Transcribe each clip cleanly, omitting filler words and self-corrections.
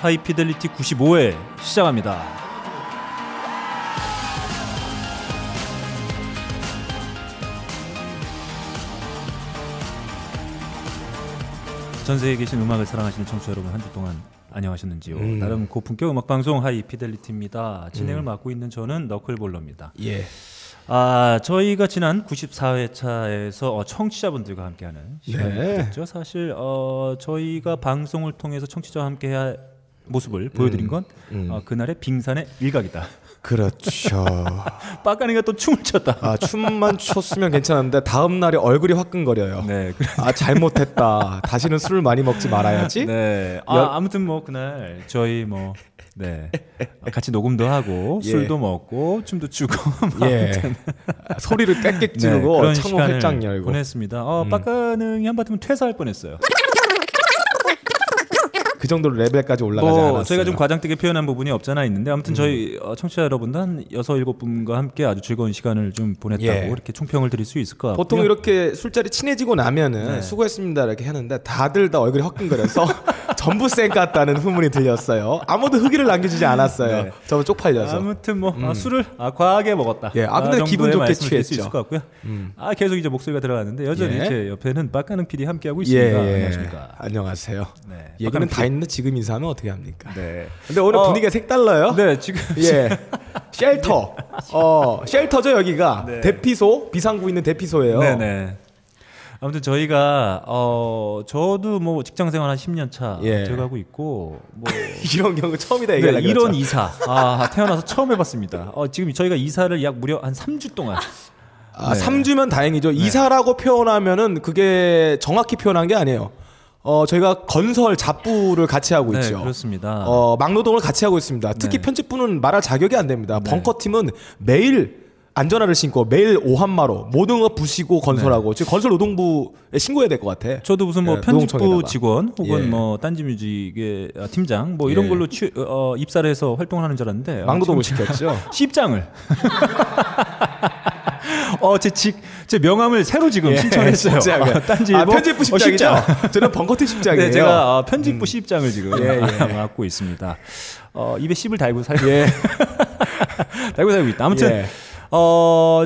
하이 피델리티 95회 시작합니다. 전 세계에 계신 음악을 사랑하시는 청취자 여러분, 한 주 동안 안녕하셨는지요. 나름 고품격 음악방송 하이 피델리티입니다. 진행을 맡고 있는 저는 너클볼러입니다. 예. 아, 저희가 지난 94회차에서 청취자분들과 함께하는 시간을 가졌죠. 예. 사실 저희가 방송을 통해서 청취자와 함께할 모습을 보여드린 건 그날의 빙산의 일각이다. 그렇죠. 빡가능이가 또 춤을 췄다. 아, 춤만 췄으면 괜찮은데 다음 날에 얼굴이 화끈거려요. 네. 그러니까. 아, 잘못했다. 다시는 술을 많이 먹지 말아야지. 네. 아, 아무튼 뭐 그날 저희 뭐 네. 같이 녹음도 하고 예. 술도 먹고 춤도 추고 예. 소리를 꽥꽥 지르고 네, 창문 활짝 열고 보냈습니다. 빡가능이 한바탕 퇴사할 뻔했어요. 그 정도로 레벨까지 올라가지 않았어요. 저희가 좀 과장되게 표현한 부분이 없잖아 있는데 아무튼 저희 청취자 여러분들 한 6, 7분과 함께 아주 즐거운 시간을 좀 보냈다고 예. 이렇게 총평을 드릴 수 있을 것 같고요. 보통 이렇게 술자리 친해지고 나면은 네. 수고했습니다 이렇게 하는데 다들 다 얼굴이 화끈거려서 전부 쌩 같다는 후문이 들렸어요. 아무도 흑의를 남겨주지 않았어요. 네. 저거 쪽팔려서. 아무튼 뭐 술을 과하게 먹었다. 예. 아, 근데 기분 좋게 취했죠. 수 있을 것 같고요. 아, 계속 이제 목소리가 들어갔는데 여전히 예. 제 옆에는 빡가능 PD 함께하고 있습니다. 예. 안녕하십니까. 안녕하세요. 네. 얘기는 다 있는데 지금 인사하면 어떻게 합니까? 네. 근데 오늘 분위기가 색달라요. 네, 지금 예. 쉘터. 쉘터죠 여기가. 네. 대피소, 비상구 있는 대피소예요. 네, 네. 아무튼 저희가 저도 뭐 직장 생활 한 10년 차 예. 들어가고 있고 뭐 이런 경우 처음이다 얘기하려고. 네, 이런 이사. 아, 태어나서 처음 해 봤습니다. 지금 저희가 이사를 약 무려 한 3주 동안 아, 네. 3주면 다행이죠. 네. 이사라고 표현하면은 그게 정확히 표현한 게 아니에요. 저희가 건설 잡부를 같이 하고 있죠. 네, 그렇습니다. 막노동을 같이 하고 있습니다. 특히 네. 편집부는 말할 자격이 안 됩니다. 네. 벙커팀은 매일 안전화를 신고 매일 오한마로 모든 것 부시고 건설하고 네. 지금 건설노동부에 신고해야 될 것 같아. 저도 무슨 뭐 네, 편집부 노동청에다가. 직원 혹은 예. 뭐 딴지뮤직의 팀장 뭐 이런 예. 걸로 입사를 해서 활동을 하는 줄 알았는데 막노동을 시켰죠. 십장을. 제 명함을 새로 지금 예, 신청했어요. 딴지 뭐, 편집부 10장이죠. 저는 벙커팀 10장이에요. 네, 제가 편집부 10장을 지금 맡고 있습니다. 입에 10을 달고 살고 예. 달고 살고 있다. 아무튼 예.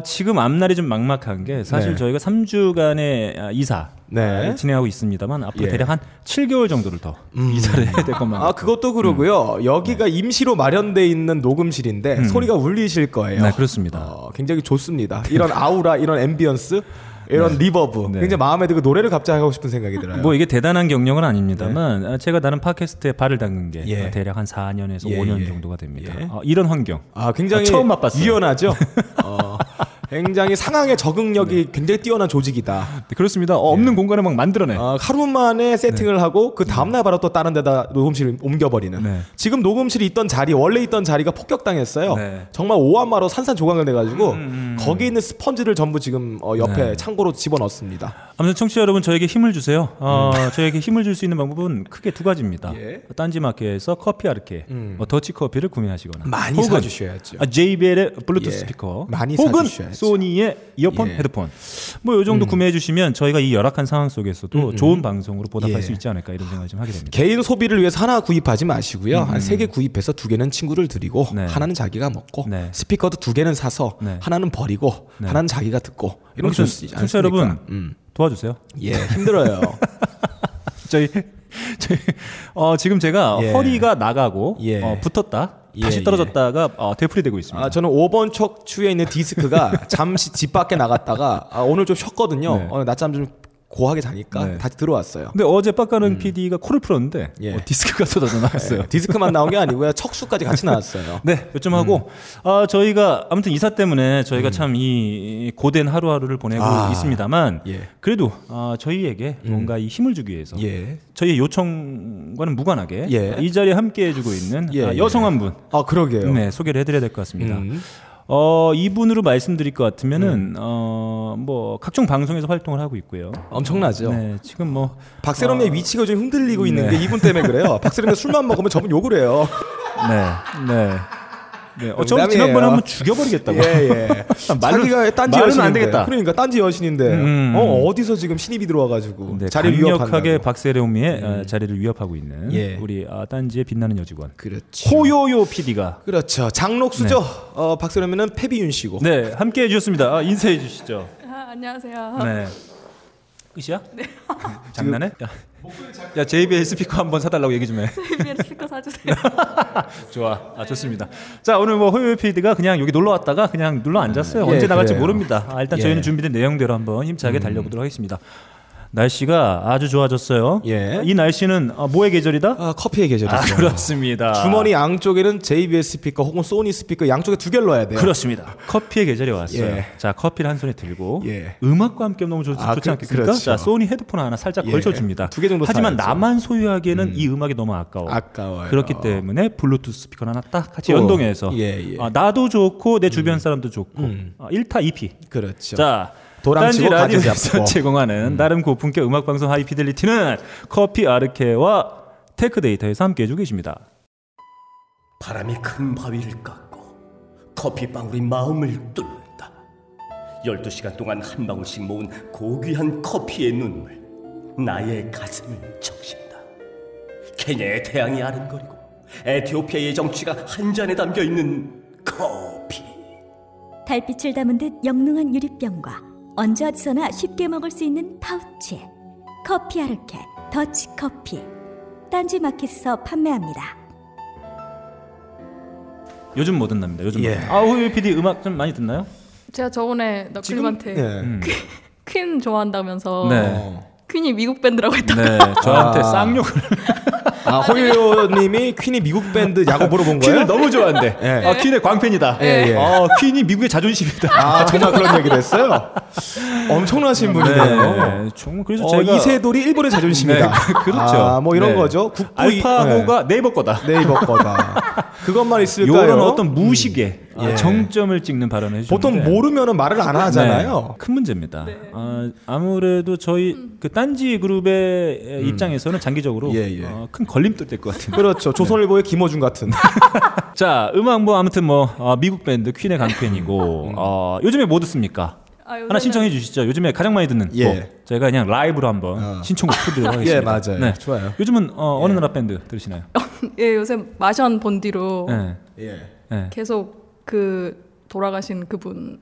지금 앞날이 좀 막막한 게 사실 네. 저희가 3주간의 이사 네. 진행하고 있습니다만 앞으로 예. 대략 한 7개월 정도를 더 이사를 해야 될 것만. 아, 그것도 그러고요. 여기가 네. 임시로 마련돼 있는 녹음실인데 소리가 울리실 거예요. 네, 그렇습니다. 굉장히 좋습니다. 이런 아우라, 이런 앰비언스, 이런 네. 리버브 네. 굉장히 마음에 들고 노래를 갑자기 하고 싶은 생각이 들어요. 뭐 이게 대단한 경력은 아닙니다만 네. 제가 다른 팟캐스트에 발을 닦는 게 예. 대략 한 4년에서 예. 5년 정도가 됩니다. 예. 이런 환경 굉장히 처음 맛봤어요. 유연하죠. 굉장히 상황에 적응력이 네. 굉장히 뛰어난 조직이다. 네, 그렇습니다. 없는 네. 공간을 막 만들어내. 하루 만에 세팅을 네. 하고 그 다음날 바로 또 다른 데다 녹음실을 옮겨버리는. 네. 지금 녹음실이 있던 자리, 원래 있던 자리가 폭격당했어요. 네. 정말 오한마로 산산조각을 내가지고 거기 있는 스펀지를 전부 지금 옆에 네. 창고로 집어넣습니다. 아무튼 청취자 여러분 저에게 힘을 주세요. 저에게 힘을 줄 수 있는 방법은 크게 두 가지입니다. 예. 딴지 마켓에서 커피 아르케, 더치 커피를 구매하시거나 많이 사주셔야죠. JBL의 블루투스 예. 스피커 많이 사주셔야죠. 소니의 이어폰, 예. 헤드폰 뭐 이 정도 구매해 주시면 저희가 이 열악한 상황 속에서도 좋은 방송으로 보답할 예. 수 있지 않을까 이런 생각을 좀 하게 됩니다. 개인 소비를 위해서 하나 구입하지 마시고요. 한 3개 구입해서 2개는 친구를 드리고 네. 하나는 자기가 먹고 네. 스피커도 2개는 사서 네. 하나는 버리고 네. 하나는 자기가 듣고 이런 게 좋지 않습니까? 여러분 도와주세요. 예, 힘들어요. 저희 지금 제가 예. 허리가 나가고 예. 붙었다. 다시 예, 떨어졌다가 예. 되풀이되고 있습니다. 저는 5번 척추에 있는 디스크가 잠시 집 밖에 나갔다가 오늘 좀 쉬었거든요. 네. 오늘 낮잠 좀 고하게 자니까 네. 다시 들어왔어요. 근데 어제 빡가는 PD가 코를 풀었는데 예. 디스크가 쏟아져 나왔어요. 네. 디스크만 나온 게 아니고요. 척수까지 같이 나왔어요. 네, 요쯤하고 저희가 아무튼 이사 때문에 저희가 참 이 고된 하루하루를 보내고 있습니다만 예. 그래도 저희에게 뭔가 이 힘을 주기 위해서 예. 저희의 요청과는 무관하게 예. 이 자리에 함께해 주고 있는 예. 여성 한 분 그러게요. 네, 소개를 해드려야 될 것 같습니다. 이분으로 말씀드릴 것 같으면은 뭐 각종 방송에서 활동을 하고 있고요. 엄청나죠. 네, 지금 뭐 박세롬의 위치가 좀 흔들리고 있는 게 이분 때문에 그래요. 박세롬이 술만 먹으면 저분 욕을 해요. 네, 네. 네, 어차피 지난번에 한번 죽여버리겠다고. 예. 자기가 딴지 여신인데. 안 되겠다. 그러니까 딴지 여신인데 어디서 지금 신입이 들어와가지고 네, 자리를 위협한다고. 강력하게 박세롬이의 자리를 위협하고 있는 예. 우리 딴지의 빛나는 여직원. 그렇죠. 호요요 PD가. 그렇죠. 장록수죠. 네. 박세롬이는 패비윤 씨고. 네, 함께해 주셨습니다. 인사해 주시죠. 아, 안녕하세요. 네. 끝이야? 네. 장난해? 야, JBL 스피커 한번 사달라고 얘기 좀 해. JBL 스피커 사주세요. 좋아, 아 좋습니다. 자, 오늘 뭐 호요요 PD가 그냥 여기 놀러 왔다가 그냥 눌러 앉았어요. 언제 나갈지 그래요. 모릅니다. 일단 저희는 준비된 내용대로 한번 힘차게 달려보도록 하겠습니다. 날씨가 아주 좋아졌어요. 예. 이 날씨는 뭐의 계절이다? 커피의 계절이죠. 그렇습니다. 주머니 양쪽에는 JBL 스피커 혹은 소니 스피커 양쪽에 두 개를 넣어야 돼요. 그렇습니다. 커피의 계절이 왔어요. 예. 자, 커피를 한 손에 들고 음악과 함께 너무 좋지 않겠습니까? 그렇죠. 자, 소니 헤드폰 하나 살짝 걸쳐줍니다. 두 개 정도 하지만 사야죠. 나만 소유하기에는 이 음악이 너무 아까워요. 그렇기 때문에 블루투스 스피커 하나 딱 같이 연동해서 나도 좋고 내 주변 사람도 좋고 1타 2피. 그렇죠. 자. 딴지 라디오에서 제공하는 나름 고품격 음악방송 하이 피델리티는 커피 아르케와 테크데이터에서 함께해주고 계십니다. 바람이 큰 바위를 깎고 커피방울이 마음을 뚫는다. 12시간 동안 한 방울씩 모은 고귀한 커피의 눈물 나의 가슴을 적신다. 케냐의 태양이 아른거리고 에티오피아의 정취가 한 잔에 담겨있는 커피. 달빛을 담은 듯 영롱한 유리병과 언제 어디서나 쉽게 먹을 수 있는 파우치 커피 아르케 더치커피 딴지 마켓에서 판매합니다. 요즘 뭐 듣납니다. 요즘 호요요 PD 음악 좀 많이 듣나요? 제가 저번에 너클림한테 퀸 좋아한다면서 퀸이 미국 밴드라고 했다가 저한테 쌍욕을 호요요님이 퀸이 미국 밴드 야구 보러 본 거예요? 퀸을 너무 좋아한대. 퀸의 광팬이다. 퀸이 미국의 자존심이다. 아, 정말 그런 얘기를 했어요? 엄청나신 분이네요. 정말 그래서 제가 이세돌이 일본의 자존심이다. 그렇죠. 아, 뭐 이런 거죠. 알파고가 네이버 거다. 그것만 있을까요? 이런 어떤 무식에 정점을 찍는 발언을 해주셨는데 보통 모르면은 말을 안 하잖아요. 큰 문제입니다. 네. 아무래도 저희 그 딴지 그룹의 입장에서는 장기적으로 큰 걸림돌 될 것 같은데. 그렇죠. 조선일보의 김어준 같은. 자, 음악 뭐 아무튼 뭐 미국 밴드 퀸의 강팬이고 요즘에 뭐 듣습니까? 하나 신청해 주시죠. 요즘에 가장 많이 듣는 곡. 저희가 그냥 라이브로 한번 신청곡 해드리도록 하겠습니다. 맞아요. 네. 좋아요. 요즘은 어느 나라 밴드 들으시나요? 요새 마션 본 뒤로 계속 그 돌아가신 그분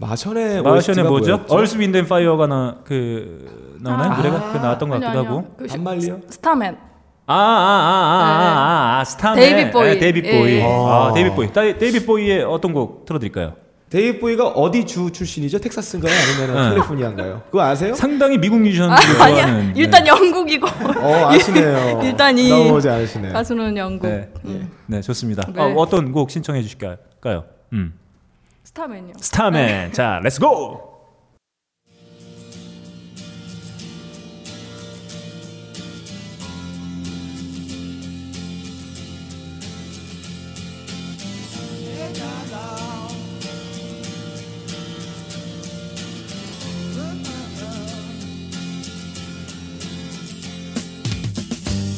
마션의 OST가 뭐죠? 얼스 윈드 앤 파이어가 나오나요? 노래가 나왔던 것 같기도 하고. 안 말려? 스타맨. 스타맨. 데이비드 보위. 데이비드 보위의 어떤 곡 틀어드릴까요? 데이비드 보위가 어디 주 출신이죠? 텍사스인가요? 아니면 캘리포니아인가요? 그거 아세요? 상당히 미국 뮤지션들이 좋아하는. 일단 영국이고. 아시네요. 일단 이 가수는 영국. 네, 좋습니다. 어떤 곡 신청해 주실까요? 스타맨요. 스타맨. 자, 렛츠 고.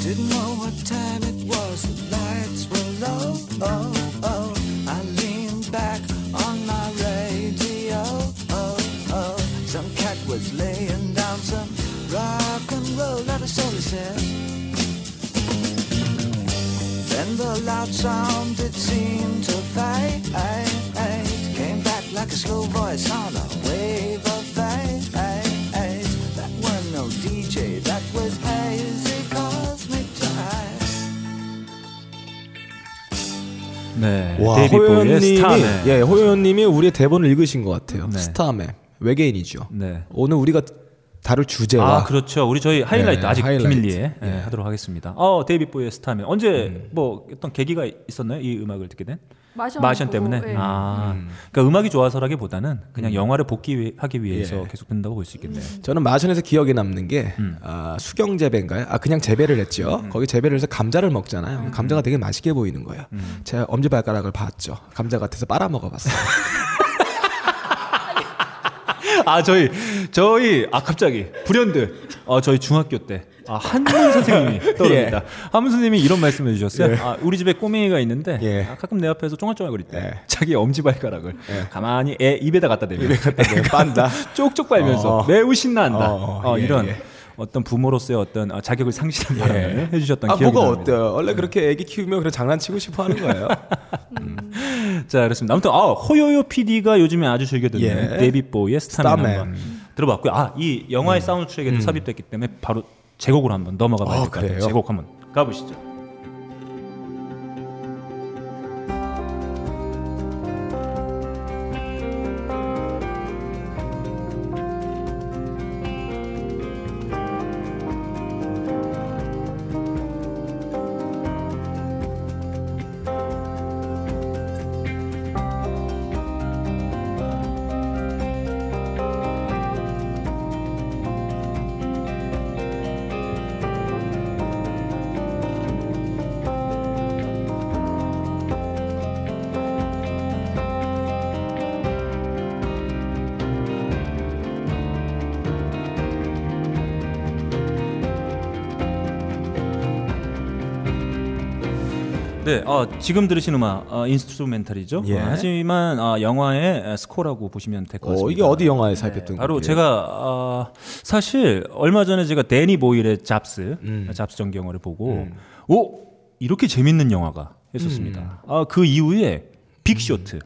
Didn't know what time it was. The lights were low. Oh. Back on my radio, some cat was laying down some rock and roll that I slowly said. Then the loud sound it seemed to fade, came back like a slow voice on a wave of fate. That was no DJ, that was hazy cosmic time. 네, 호요요님이 우리의 대본을 읽으신 것 같아요. 네. 스타맨 외계인이죠. 네. 오늘 우리가 다룰 주제가 그렇죠. 우리 저희 하이라이트 아직 비밀리에 하도록 하겠습니다. 데이비드 보위의 스타맨 언제 뭐 어떤 계기가 있었나요? 이 음악을 듣게 된? 마션 때문에. 그러니까 음악이 좋아서라기보다는 그냥 영화를 복귀하기 위해서 계속 듣는다고 볼 수 있겠네요. 저는 마션에서 기억에 남는 게 수경 재배인가요? 그냥 재배를 했죠. 거기 재배를 해서 감자를 먹잖아요. 감자가 되게 맛있게 보이는 거예요. 제가 엄지발가락을 봤죠. 감자 같아서 빨아먹어봤어요. 저희 갑자기 불현듯 저희 중학교 때 아, 한문 선생님이 떠오릅니다. 예. 한문 선생님이 이런 말씀을 해주셨어요. 예. 아, 우리 집에 꼬맹이가 있는데 예. 아, 가끔 내 앞에서 쫑알쫑알거릴 때 예. 자기 엄지발가락을 예. 가만히 애 입에다 갖다 대면 빤다 쪽쪽 빨면서 매우 신나한다. 예, 이런. 예. 어떤 부모로서의 어떤 자격을 상실한 발언을 예. 해주셨던 기억이 납니다. 뭐가 어때요? 원래 그렇게 애기 키우면 그냥 장난치고 싶어 하는 거예요. 자, 그렇습니다. 아무튼 호요요 PD가 요즘에 아주 즐겨 듣는 예. 데이비드 보위의 스타맨 들어봤고요. 아, 이 영화의 사운드 트랙에도 삽입됐기 때문에 바로 제곡으로 한번 넘어가 봐야 될 것 같아요. 제곡 한번 가보시죠. 네, 지금 들으신 음악 인스트루멘탈이죠. 예. 하지만 영화의 스코어라고 보시면 될 것 같습니다. 이게 어디 영화에 삽입됐던 거예요? 바로 건가요? 제가 사실 얼마 전에 제가 데니 보일의 잡스 전경어를 보고 이렇게 재밌는 영화가 했었습니다. 그 이후에 빅쇼트,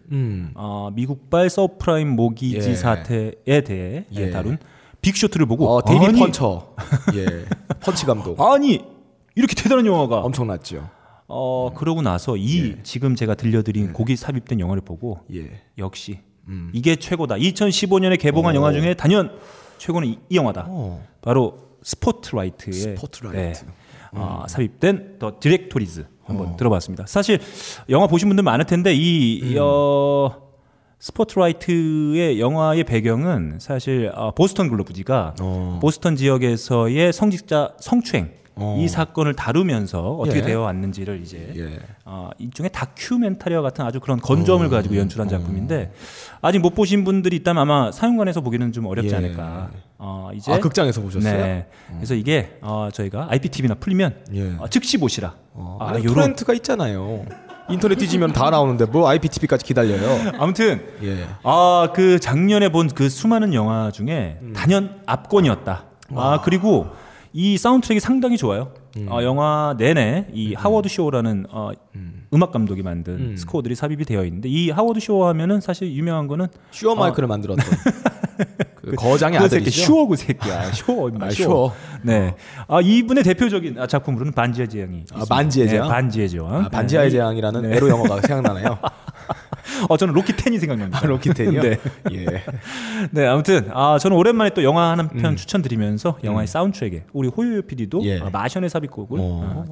미국발 서프라임 모기지 사태에 대해 다룬 빅쇼트를 보고 데이비드 펀처, 펀치 감독. 아니, 이렇게 대단한 영화가 엄청났죠. 그러고 나서 지금 제가 들려드린 곡이 삽입된 영화를 보고 역시 이게 최고다. 2015년에 개봉한 영화 중에 단연 최고는 이 영화다. 바로 스포트라이트의 삽입된 더 디렉토리즈 한번 들어봤습니다. 사실 영화 보신 분들 많을 텐데 이 스포트라이트의 영화의 배경은 사실 보스턴 글로브지가 보스턴 지역에서의 성직자 성추행 이 사건을 다루면서 어떻게 되어 왔는지를 이제 일종의 다큐멘터리와 같은 아주 그런 건조함을 가지고 연출한 작품인데 아직 못 보신 분들이 있다면 아마 사용관에서 보기는 좀 어렵지 않을까. 이제 극장에서 보셨어요? 네. 그래서 이게 저희가 IPTV나 풀리면 즉시 보시라. 토렌트가 있잖아요. 인터넷 뒤지면 다 나오는데 뭐 IPTV까지 기다려요. 아무튼 그 작년에 본 그 수많은 영화 중에 단연 압권이었다. 그리고 이 사운드트랙이 상당히 좋아요. 영화 내내 이 하워드 쇼라는 음악 감독이 만든 스코어들이 삽입이 되어 있는데 이 하워드 쇼 하면은 사실 유명한 거는 슈어 마이크를 만들었던 그 거장의 아들이죠. 슈어 그 새끼야. 슈어. 네. 이분의 대표적인 작품으로는 반지의 제왕이. 반지의 제왕. 반지의 제왕. 반지의 제왕이라는 에로 영화가 생각나네요. 저는 로키 10이 생각납니다. 로키 10이요? 네. 예. 네, 아무튼 저는 오랜만에 또 영화 한 편 추천드리면서 영화의 사운드트랙에 우리 호요요 PD도 마션의 삽입곡을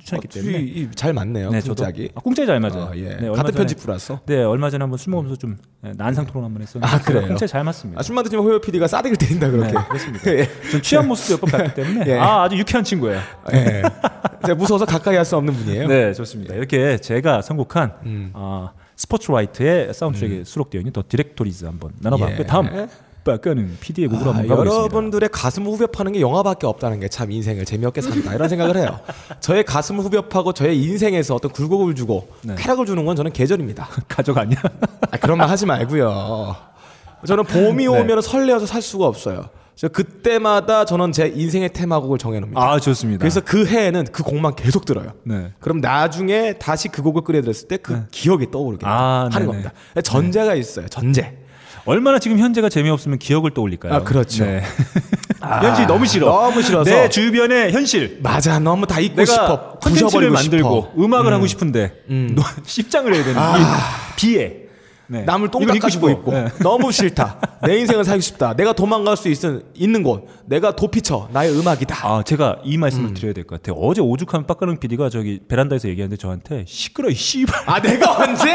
추천했기 때문에 잘 맞네요. 네, 꽁짝이. 꽁짝이 잘 맞아요. 네, 같은 편집부라서. 네, 얼마 전에 한번 술 먹으면서 좀 난상 토론 한번 했었는데 그래요? 꽁짝이 잘 맞습니다. 술만 드시면 호요요 PD가 싸대기를 때린다 그렇게. 네, 그렇습니다. 예. 좀 취한 모습도 몇 번 봤기 때문에 아주 유쾌한 친구예요. 예. 제가 무서워서 가까이 할 수 없는 분이에요. 네, 좋습니다. 이렇게 제가 선곡한 스포트라이트의 사운드트랙에 수록되어 있는 더 디렉토리즈 한번 나눠봤고요. 다음 빡가능 PD의 곡으로 한번 가보겠습니다. 여러분들의 가슴을 후벼파는 게 영화밖에 없다는 게 참 인생을 재미없게 산다 이런 생각을 해요. 저의 가슴을 후벼파고 저의 인생에서 어떤 굴곡을 주고 쾌락을 주는 건 저는 계절입니다. 가족 아니야? 그런 말 하지 말고요. 저는 봄이 오면 설레어서 살 수가 없어요. 그때마다 저는 제 인생의 테마곡을 정해놓습니다. 좋습니다. 그래서 그 해에는 그 곡만 계속 들어요. 네. 그럼 나중에 다시 그 곡을 끌어들였을 때 그 기억이 떠오르게 하는 겁니다. 전제가 있어요. 전제. 얼마나 지금 현재가 재미없으면 기억을 떠올릴까요? 그렇죠. 네. 현실이 너무 싫어. 너무 싫어서 내 주변의 현실. 맞아, 너무 다 잊고 싶어. 컨텐츠를 만들고 싶어. 음악을 하고 싶은데 십장을 해야 되는 비애. 네. 남을 똥값 가지고 있고 너무 싫다. 내 인생을 살고 싶다. 내가 도망갈 수 있는 곳. 내가 도피처. 나의 음악이다. 제가 이 말씀을 드려야 될 것 같아요. 어제 오죽하면 빡가능 PD가 저기 베란다에서 얘기하는데 저한테 시끄러 이 씨발. 내가 언제?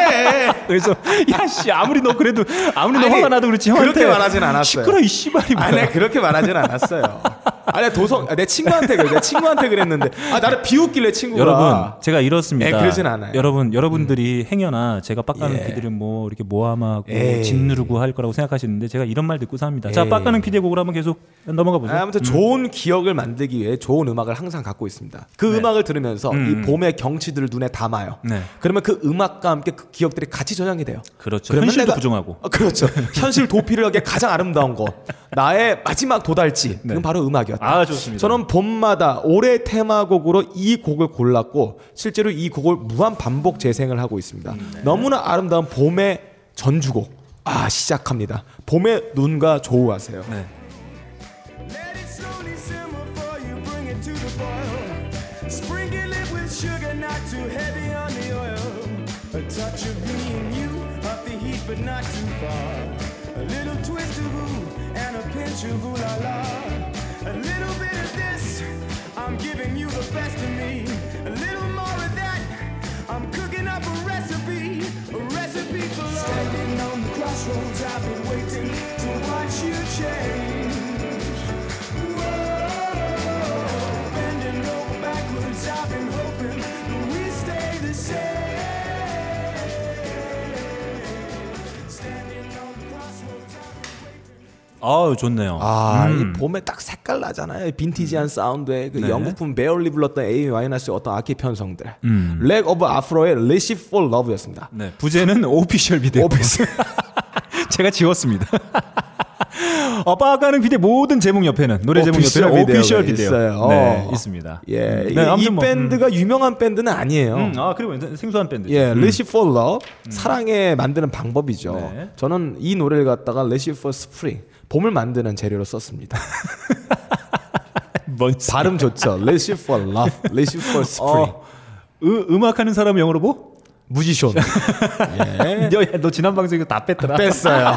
그래서 야씨 아무리 너 그래도 아무리 너 화가 나도 그렇지 형한테 그렇게 말하진 않았어요. 시끄러 이 씨발이. 내가 그렇게 말하진 않았어요. 아니 내 친구한테 그랬는데 아 나를 비웃길래 친구가. 여러분 제가 이렇습니다. 예, 그러진 않아요. 여러분들이 행여나 제가 빡가는 피디를 뭐 이렇게 모함하고 짓누르고 할 거라고 생각하시는데 제가 이런 말 듣고 삽니다. 자 빡가는 피디의 곡으로 한번 계속 넘어가 보죠. 아무튼 좋은 기억을 만들기 위해 좋은 음악을 항상 갖고 있습니다. 그 음악을 들으면서 이 봄의 경치들을 눈에 담아요. 네. 그러면 그 음악과 함께 그 기억들이 같이 저장이 돼요. 그렇죠. 현실도 부정하고. 아, 그렇죠. 현실 도피를 하기에 가장 아름다운 거. 나의 마지막 도달지. 그건 바로 음악이었다. 아, 좋습니다. 저는 봄마다 올해 테마곡으로 이 곡을 골랐고 실제로 이 곡을 무한 반복 재생을 하고 있습니다. 네. 너무나 아름다운 봄의 전주곡. 아, 시작합니다. 봄의 눈과 조우하세요. 네. 아우 좋네요. 아, 이 봄에 딱 색깔 나잖아요. 빈티지한 사운드에 그 영국품 베어리 불렀던 A-C 어떤 악기 편성들. 렉 오브 아프로의 Recipe for Love였습니다. 네, 부제는 오피셜 비디오. 제가 지웠습니다. 빡가는 비디오 모든 제목 옆에는 노래 제목 옆에는 오피셜 비디오 있어요. 네, 있습니다. 예, 네, 이 밴드가 유명한 밴드는 아니에요. 아 그리고 생소한 밴드죠. 예, Recipe for Love 사랑에 만드는 방법이죠. 네. 저는 이 노래를 갖다가 Recipe for Spring 봄을 만드는 재료로 썼습니다. 발음 좋죠. Recipe for love, Recipe for spring. 음악하는 사람 영어로 뭐? 무지션. 예. 너 지난 방송에 다 뺐더라. 뺐어요.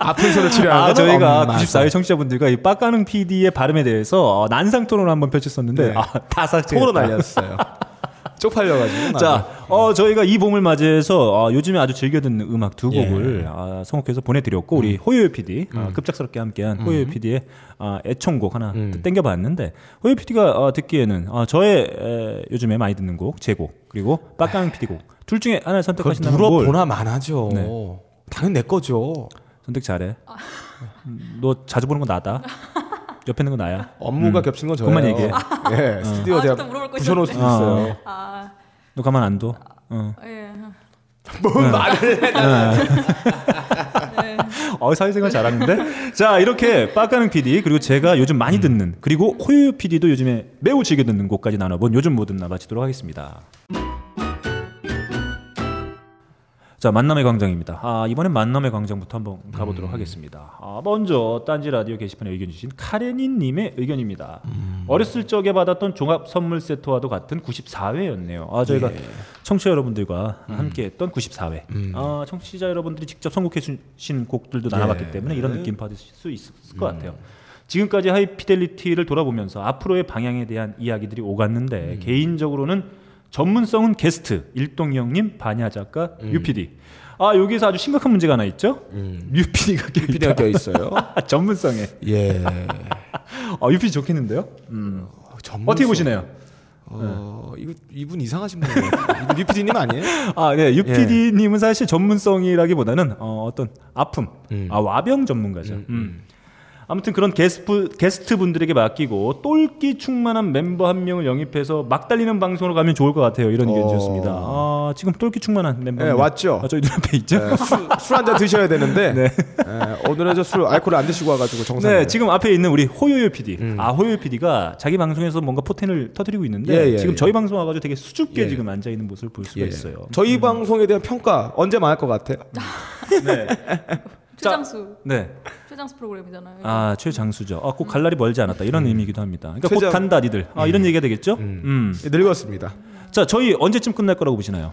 아픈 소리 치료하고. 아, 저희가 94회 청취자분들과 이 빡가능 PD의 발음에 대해서 난상 토론을 한번 펼쳤었는데 네. 아, 다 삭제. 토론 날렸어요. 쪽팔려가지고. 자, 저희가 이 봄을 맞이해서 요즘에 아주 즐겨 듣는 음악 두 곡을 선곡해서 보내드렸고 우리 호요요 PD 급작스럽게 함께한 호요요 PD의 애청곡 하나 땡겨봤는데 호요요 PD가 듣기에는 저의 요즘에 많이 듣는 곡, 제 곡 그리고 빡가능 PD 곡 둘 중에 하나를 선택하신다면 뭘? 물어보나 만하죠. 네. 당연히 내 거죠. 선택 잘해. 너 자주 보는 건 나다. 옆에 있는 건 나야. 업무가 겹친 건 저예요. 그만 얘기해. 예, 스튜디오 제가 부셔놓을 수도 있어요. 너 가만 안 둬. 예. 뭔 말을 해. 사회생활 잘하는데. 자, 이렇게 빡가능 PD 그리고 제가 요즘 많이 듣는 그리고 호요요 PD도 요즘에 매우 즐겨 듣는 곡까지 나눠본 요즘 뭐든 나눠지도록 하겠습니다. 자, 만남의 광장입니다. 이번엔 만남의 광장부터 한번 가보도록 하겠습니다. 먼저 딴지 라디오 게시판에 의견 주신 카레니님의 의견입니다. 어렸을 적에 받았던 종합 선물 세트와도 같은 94회였네요. 저희가 청취자 여러분들과 함께했던 94회. 청취자 여러분들이 직접 선곡해 주신 곡들도 나눠봤기 때문에 이런 느낌 받으실 수 있을 것 같아요. 지금까지 하이 피델리티를 돌아보면서 앞으로의 방향에 대한 이야기들이 오갔는데 개인적으로는 전문성은 게스트, 일동형님, 반야 작가, UPD. 여기에서 아주 심각한 문제가 하나 있죠? UPD가 껴있어요. 전문성에. 예. UPD 좋겠는데요? 전문성. 어떻게 보시나요? 이분 이상하신 분이에요. UPD님 아니에요? 네. UPD님은 사실 전문성이라기보다는 어떤 아픔, 와병 전문가죠. 아무튼 그런 게스트분들에게 맡기고 똘끼 충만한 멤버 한 명을 영입해서 막 달리는 방송으로 가면 좋을 것 같아요. 이런 의견이었습니다. 지금 똘끼 충만한 멤버. 네, 왔죠. 저희 눈앞에 있죠. 네, 술 한 잔 드셔야 되는데 네. 네, 오늘은 저 술 알코올 안 드시고 와가지고 정상이에요. 네, 지금 앞에 있는 우리 호요요 PD. 호요요 PD가 자기 방송에서 뭔가 포텐을 터뜨리고 있는데 지금 저희 방송 와가지고 되게 수줍게 지금 앉아있는 모습을 볼 수가 있어요. 저희 방송에 대한 평가 언제 말할 것 같아요? 네. 최장수. 네. 최장수 프로그램이잖아요. 최장수죠. 꼭 갈 날이 멀지 않았다. 이런 의미이기도 합니다. 그러니까 곧 간다, 니들. 이런 얘기가 되겠죠? 늙었습니다. 자, 저희 언제쯤 끝날 거라고 보시나요?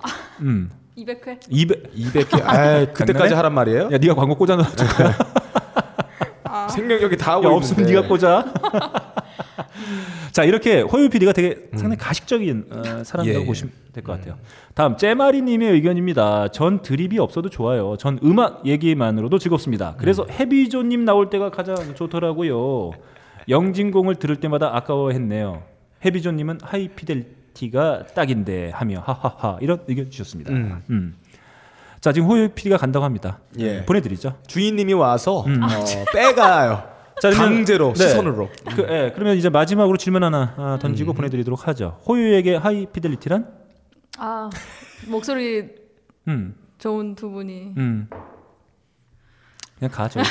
200회? 200회. 아, 그때까지 하란 말이에요? 야, 네가 광고 꽂아 놔 줄 거야. 생명력이 다 하고 없으면 네가 꽂아. 자, 이렇게 호요 PD가 되게 상당히 가식적인 사람이라고 보시면 될 것 같아요. 다음 째마리님의 의견입니다. 전 드립이 없어도 좋아요. 전 음악 얘기만으로도 즐겁습니다. 그래서 해비조님 나올 때가 가장 좋더라고요. 영진공을 들을 때마다 아까워했네요. 해비조님은 하이 피델리티가 딱인데 하며 하하하 이런 의견 주셨습니다. 자 지금 호요 PD가 간다고 합니다. 예. 보내드리죠. 주인님이 와서 빼가요. 자, 그러면, 강제로 네. 시선으로. 네, 그러면 이제 마지막으로 질문 하나 던지고 보내드리도록 하죠. 호요에게 하이 피델리티란? 아 목소리 좋은 두 분이. 그냥 가죠.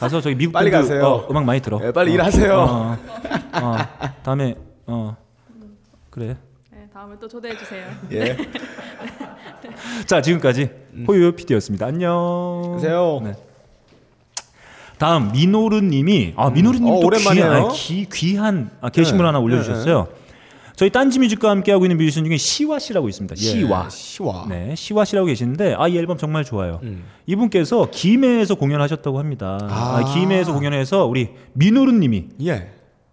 가서 저기 미국 빨리 가세요. 음악 많이 들어. 네, 빨리 일하세요. 다음에 그래. 네, 다음에 또 초대해 주세요. 예. 자 지금까지 호요요 PD였습니다. 안녕. 안녕하세요. 네. 다음 미노르님이 미노르님도 오랜만이에요. 귀한 게시물 하나 올려주셨어요. 네. 저희 딴지 뮤직과 함께하고 있는 뮤지션 중에 시와 씨라고 있습니다. 예. 시와. 네, 시와 씨라고 계시는데 이 앨범 정말 좋아요. 이분께서 김해에서 공연하셨다고 합니다. 김해에서 공연해서 우리 민호루님이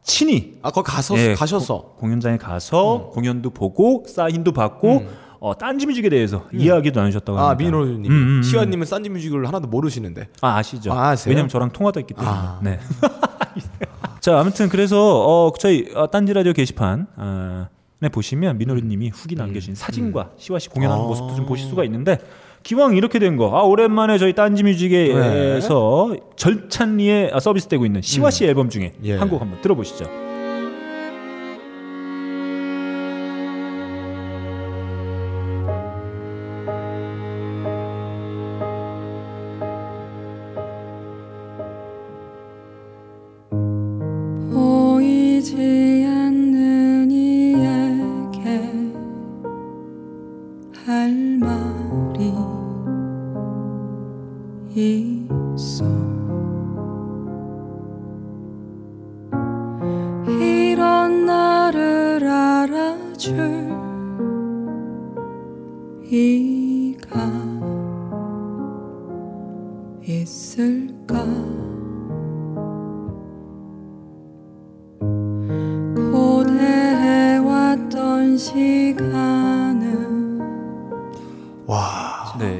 친히 거기 가서 가셔서 공연장에 가서 공연도 보고 사인도 받고 딴지 뮤직에 대해서 이야기도 나누셨다고 합니다. 민호루님, 시와님은 딴지 뮤직을 하나도 모르시는데 아시죠? 아세요? 왜냐면 저랑 통화도 했기 때문에. 네. 자 아무튼 그래서 저희 딴지라디오 게시판에 보시면 민호리님이 후기 남겨주신 사진과 시와씨 공연하는 모습도 좀 보실 수가 있는데 기왕 이렇게 된 거 오랜만에 저희 딴지뮤직에서 절찬리에 서비스되고 있는 시와씨 앨범 중에 한 곡 한번 들어보시죠.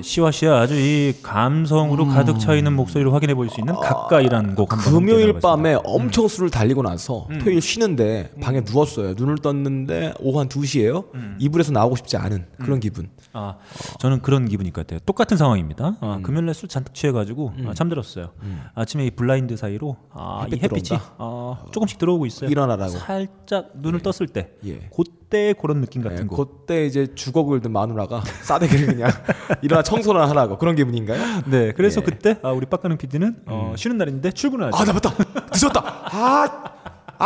시와 씨와 아주 이 감성으로 가득 차 있는 목소리를 확인해 볼 수 있는 가까이라는 곡. 금요일 밤에 엄청 술을 달리고 나서 토요일 쉬는데 방에 누웠어요. 눈을 떴는데 오후 한 2시예요. 이불에서 나오고 싶지 않은 그런 기분. 저는 그런 기분일 것 같아요. 똑같은 상황입니다. 금요일 날 술 잔뜩 취해가지고 잠들었어요. 아침에 이 블라인드 사이로 이 햇빛이 조금씩 들어오고 있어요. 일어나라고. 살짝 눈을 떴을 때 그때 그런 느낌 같은 거. 그때 이제 주걱 긁던 마누라가 싸대기를 그냥 일어나 청소나 하라고 그런 기분인가요? 네, 그래서 그때 우리 빡가능 PD는 쉬는 날인데 출근을 하죠. 나 맞다. 늦었다.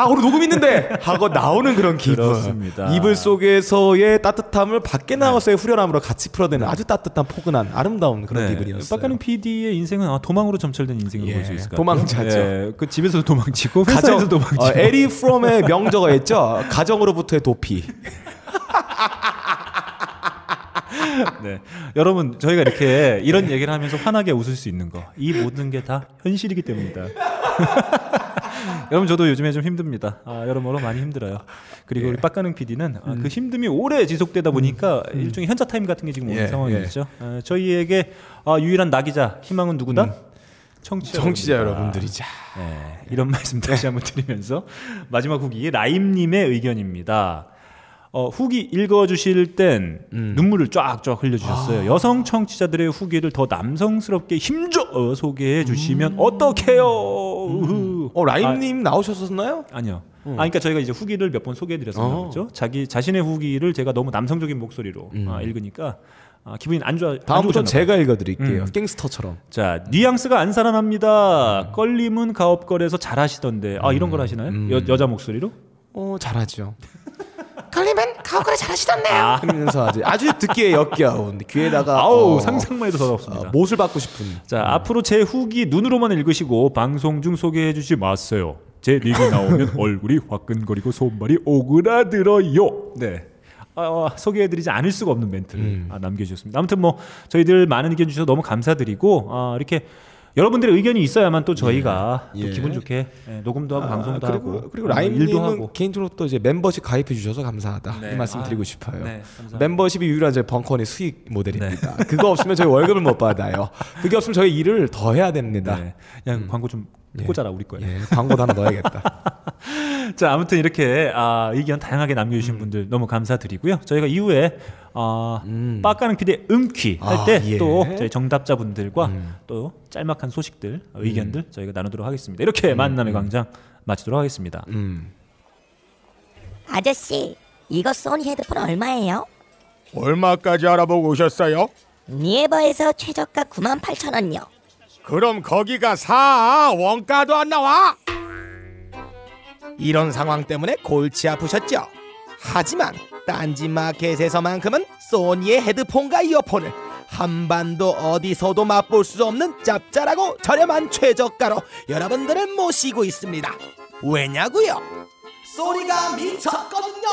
오늘 녹음 있는데 하고 나오는 그런 기분. 그렇습니다. 이불 속에서의 따뜻함을 밖에 나와서의 후련함으로 같이 풀어내는 아주 따뜻한 포근한 아름다운 그런 기분이었어요. 빡가능 PD의 인생은 도망으로 점철된 인생으로 볼 수 있을 것 같아요. 도망자죠. 그 집에서도 도망치고 회사에서 도망치고. 에리 프롬의 명저가 있죠. 가정으로부터의 도피. 네, 여러분 저희가 이렇게 이런 얘기를 하면서 환하게 웃을 수 있는 거 이 모든 게 다 현실이기 때문입니다. 여러분 저도 요즘에 좀 힘듭니다. 여러모로 많이 힘들어요. 그리고 우리 빡가능 PD는 그 힘듦이 오래 지속되다 보니까 일종의 현자 타임 같은 게 지금 오는 상황이죠. 저희에게 유일한 낙이자 희망은 누구다? 청취자 여러분들이자. 네, 이런 말씀 다시 한번 드리면서 마지막 후기 라임님의 의견입니다. 후기 읽어주실 땐 눈물을 쫙쫙 흘려주셨어요. 여성 청취자들의 후기를 더 남성스럽게 힘줘 소개해 주시면 어떡해요. 라임님 나오셨었나요? 아니요. 그러니까 저희가 이제 후기를 몇 번 소개해드렸었나 보죠. 자신의 후기를 제가 너무 남성적인 목소리로 읽으니까 기분이 안 좋아. 다음부터 제가 읽어드릴게요. 갱스터처럼. 자, 뉘앙스가 안 살아납니다. 껄림은 가업거래에서 잘하시던데. 이런 걸 하시나요? 여자 목소리로? 잘하죠. 걸리면 가오거래 잘하시던데요. 하면서 아주 듣기에 역겨운 귀에다가 상상만 해도 더럽습니다. 못을 받고 싶은. 자 앞으로 제 후기 눈으로만 읽으시고 방송 중 소개해주지 마세요. 제 리그 나오면 얼굴이 화끈거리고 손발이 오그라들어요. 네. 소개해드리지 않을 수가 없는 멘트를 남겨주셨습니다. 아무튼 뭐 저희들 많은 의견 주셔서 너무 감사드리고 이렇게 여러분들의 의견이 있어야만 또 저희가 또 기분 좋게 녹음도 하고 방송도 하고 그리고 라임님은 개인적으로 또 이제 멤버십 가입해 주셔서 감사하다 이 말씀 드리고 싶어요. 네, 멤버십이 유일한 저희 벙커원의 수익 모델입니다. 그거 없으면 저희 월급을 못 받아요. 그게 없으면 저희 일을 더 해야 됩니다. 그냥 광고 좀 듣고자라 우리 거예요. 예, 광고도 하나 넣어야겠다. 자, 아무튼 이렇게 의견 다양하게 남겨주신 분들 너무 감사드리고요. 저희가 이후에 빡가능 PD의 음퀴 할 때 또 저희 정답자분들과 또 짤막한 소식들, 의견들 저희가 나누도록 하겠습니다. 이렇게 만남의 광장 마치도록 하겠습니다. 아저씨, 이거 소니 헤드폰 얼마예요? 얼마까지 알아보고 오셨어요? 니에버에서 최저가 98,000원요. 그럼 거기가 원가도 안 나와. 이런 상황 때문에 골치 아프셨죠? 하지만 딴지 마켓에서만큼은 소니의 헤드폰과 이어폰을 한반도 어디서도 맛볼 수 없는 짭짤하고 저렴한 최저가로 여러분들을 모시고 있습니다. 왜냐고요? 소니가 미쳤거든요.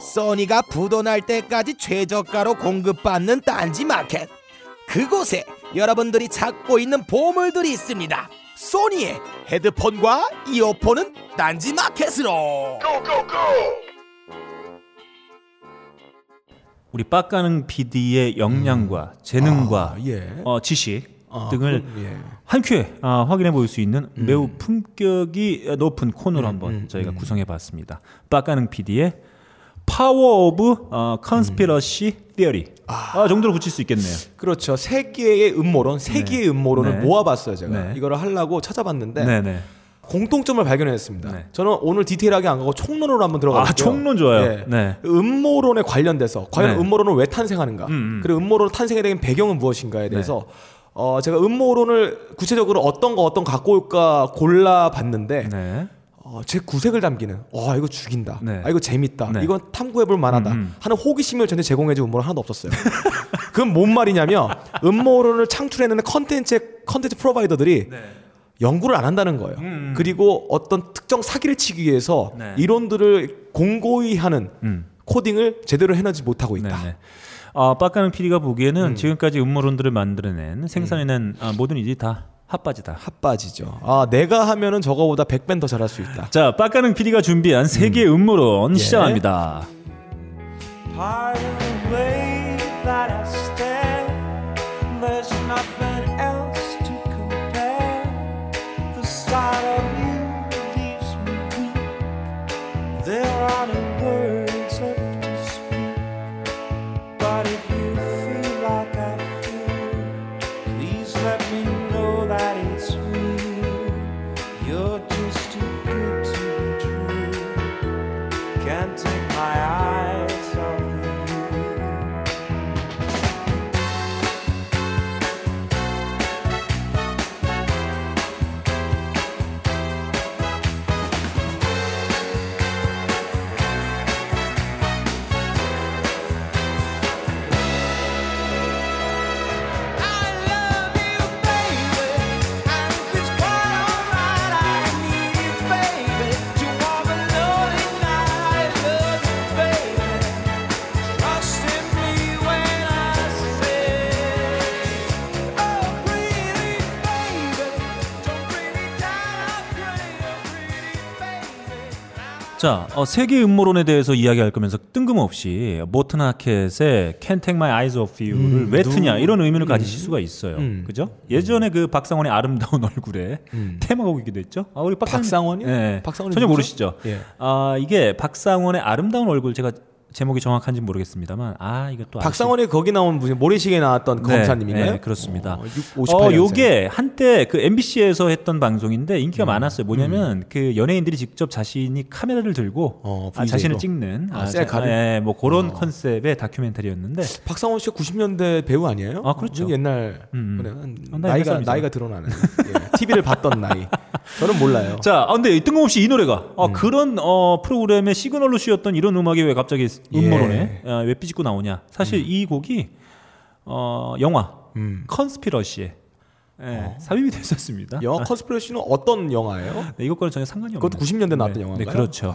소니가 부도날 때까지 최저가로 공급받는 딴지 마켓, 그곳에 여러분들이 찾고 있는 보물들이 있습니다. 소니의 헤드폰과 이어폰은 딴지 마켓으로 우리 빡가능 PD의 역량과 재능과 지식 등을 한 큐에 확인해 볼 수 있는 매우 품격이 높은 코너로 한번 저희가 구성해 봤습니다. 빡가능 PD의 파워 오브 컨스피러시 디어리 정도로 붙일 수 있겠네요. 그렇죠. 세 개의 음모론을 음모론을 모아봤어요. 제가 이거를 하려고 찾아봤는데 공통점을 발견했습니다. 저는 오늘 디테일하게 안 가고 총론으로 한번 들어가볼게요. 총론 좋아요. 음모론에 관련돼서 과연 음모론은 왜 탄생하는가, 그리고 음모론 탄생에 대한 배경은 무엇인가에 대해서 제가 음모론을 구체적으로 어떤 거 갖고 올까 골라봤는데 제 구색을 담기는 이거 죽인다, 이거 재밌다, 이건 탐구해볼 만하다 하는 호기심을 전혀 제공해준 음모론 하나도 없었어요. 그건 뭔 말이냐면 음모론을 창출해내는 컨텐츠 프로바이더들이 연구를 안 한다는 거예요. 그리고 어떤 특정 사기를 치기 위해서 이론들을 공고히 하는 코딩을 제대로 해내지 못하고 있다. 빡가능 PD가 보기에는 지금까지 음모론들을 만들어낸, 생산해낸 모든 일이 다 핫바지다. 핫바지죠. 내가 하면은 저거보다 100배 더 잘할 수 있다. 자, 빡가능 PD가 준비한 세계의 음모론 시작합니다. 자, 세계 음모론에 대해서 이야기할 거면서 뜬금없이 모튼 하켓의 Can't Take My Eyes Off You를 왜 트냐 이런 의미를 가지실 수가 있어요. 그죠? 예전에 그 박상원의 아름다운 얼굴에 테마곡이기도 했죠. 우리 박상원이요? 네, 박상원이 전혀 모르시죠? 이게 박상원의 아름다운 얼굴, 제가 제목이 정확한지는 모르겠습니다만 이거 또 박상원이 거기 나온 무슨 모래시계 나왔던 검사님인가요? 네, 그렇습니다. 요게 한때 그 MBC에서 했던 방송인데 인기가 많았어요. 뭐냐면 그 연예인들이 직접 자신이 카메라를 들고 자신을 찍는 셀카를 뭐 그런 컨셉의 다큐멘터리였는데, 박상원 씨가 90년대 배우 아니에요? 그렇죠. 옛날 나이가 드러나는 TV를 봤던 나이. 저는 몰라요. 자, 근데 뜬금없이 이 노래가 그런 프로그램의 시그널로 씌웠던 이런 음악이 왜 갑자기 음모론에 왜 삐집고 나오냐. 사실 이 곡이 영화 컨스피러시에 삽입이 됐었습니다. 영화 컨스피러시는 어떤 영화예요? 네, 이것과는 전혀 상관이 없어요. 그것도 90년대 나왔던 영화인가요? 네, 그렇죠.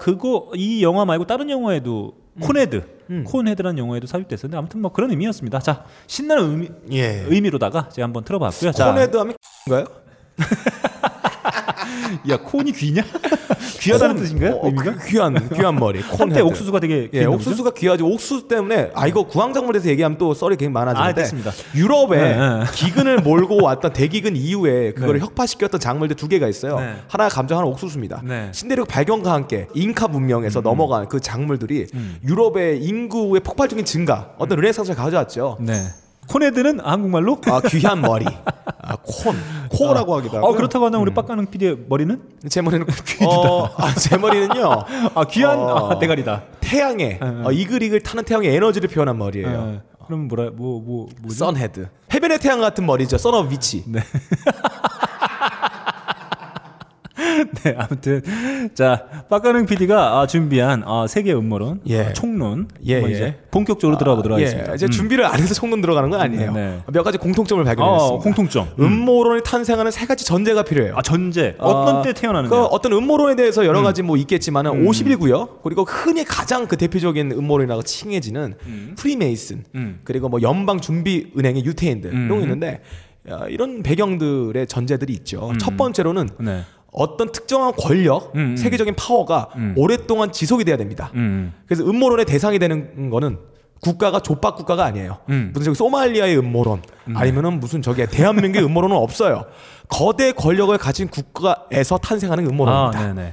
그거 이 영화 말고 다른 영화에도 콘헤드라는 영화에도 삽입됐었는데 아무튼 뭐 그런 의미였습니다. 자, 신나는 의미로다가 제가 한번 틀어봤고요. 콘헤드 하면 X인가요? 야, 콘이 귀냐? 귀하다는 뜻인가요? 귀한 머리. 한때 옥수수가 되게 예, 옥수수가 귀하지. 옥수수 때문에 아 이거 구황작물에서 얘기하면 또 썰이 굉장히 많아지는데. 아, 됐습니다. 유럽에 네. 기근을 몰고 왔던 대기근 이후에 그거를 네. 혁파시켰던 작물들 두 개가 있어요. 네. 하나가 감정, 하나 옥수수입니다. 네. 신대륙 발견과 함께 잉카 문명에서 넘어간 그 작물들이 유럽의 인구의 폭발적인 증가, 어떤 르네상스를 가져왔죠. 네. 콘헤드는 한국말로 아, 귀한 머리. 아, 콘. 코라고 하기도 하고. 그렇다고 하면 우리 빡가능 PD의 머리는? 제 머리는 귀다. 제 머리는요. 아, 귀한 대가리다. 태양에 이글이글 타는 태양의 에너지를 표현한 머리예요. 그럼 뭐라 뭐죠? 선헤드. 해변의 태양 같은 머리죠. 선 오브 위치. 네. 네, 아무튼 자 빡가능 PD가 준비한 세계 음모론 예. 총론 이제 본격적으로 들어가보도록 하겠습니다. 예. 이제 준비를 안 해서 총론 들어가는 건 아니에요. 네. 몇 가지 공통점을 발견했습니다. 공통점. 음모론이 탄생하는 세 가지 전제가 필요해요. 아 전제. 어떤 때 태어나는 거예요? 어떤 음모론에 대해서 여러 가지 뭐 있겠지만은 51구요. 그리고 흔히 가장 그 대표적인 음모론이라고 칭해지는 프리메이슨 그리고 뭐 연방 준비 은행의 유태인들 이런 거 있는데 이런 배경들의 전제들이 있죠. 첫 번째로는. 네. 어떤 특정한 권력, 세계적인 파워가 오랫동안 지속이 돼야 됩니다. 그래서 음모론의 대상이 되는 거는 국가가 족박 국가가 아니에요. 무슨 저기 소말리아의 음모론 아니면은 무슨 저기 대한민국의 음모론은 없어요. 거대 권력을 가진 국가에서 탄생하는 음모론입니다. 아,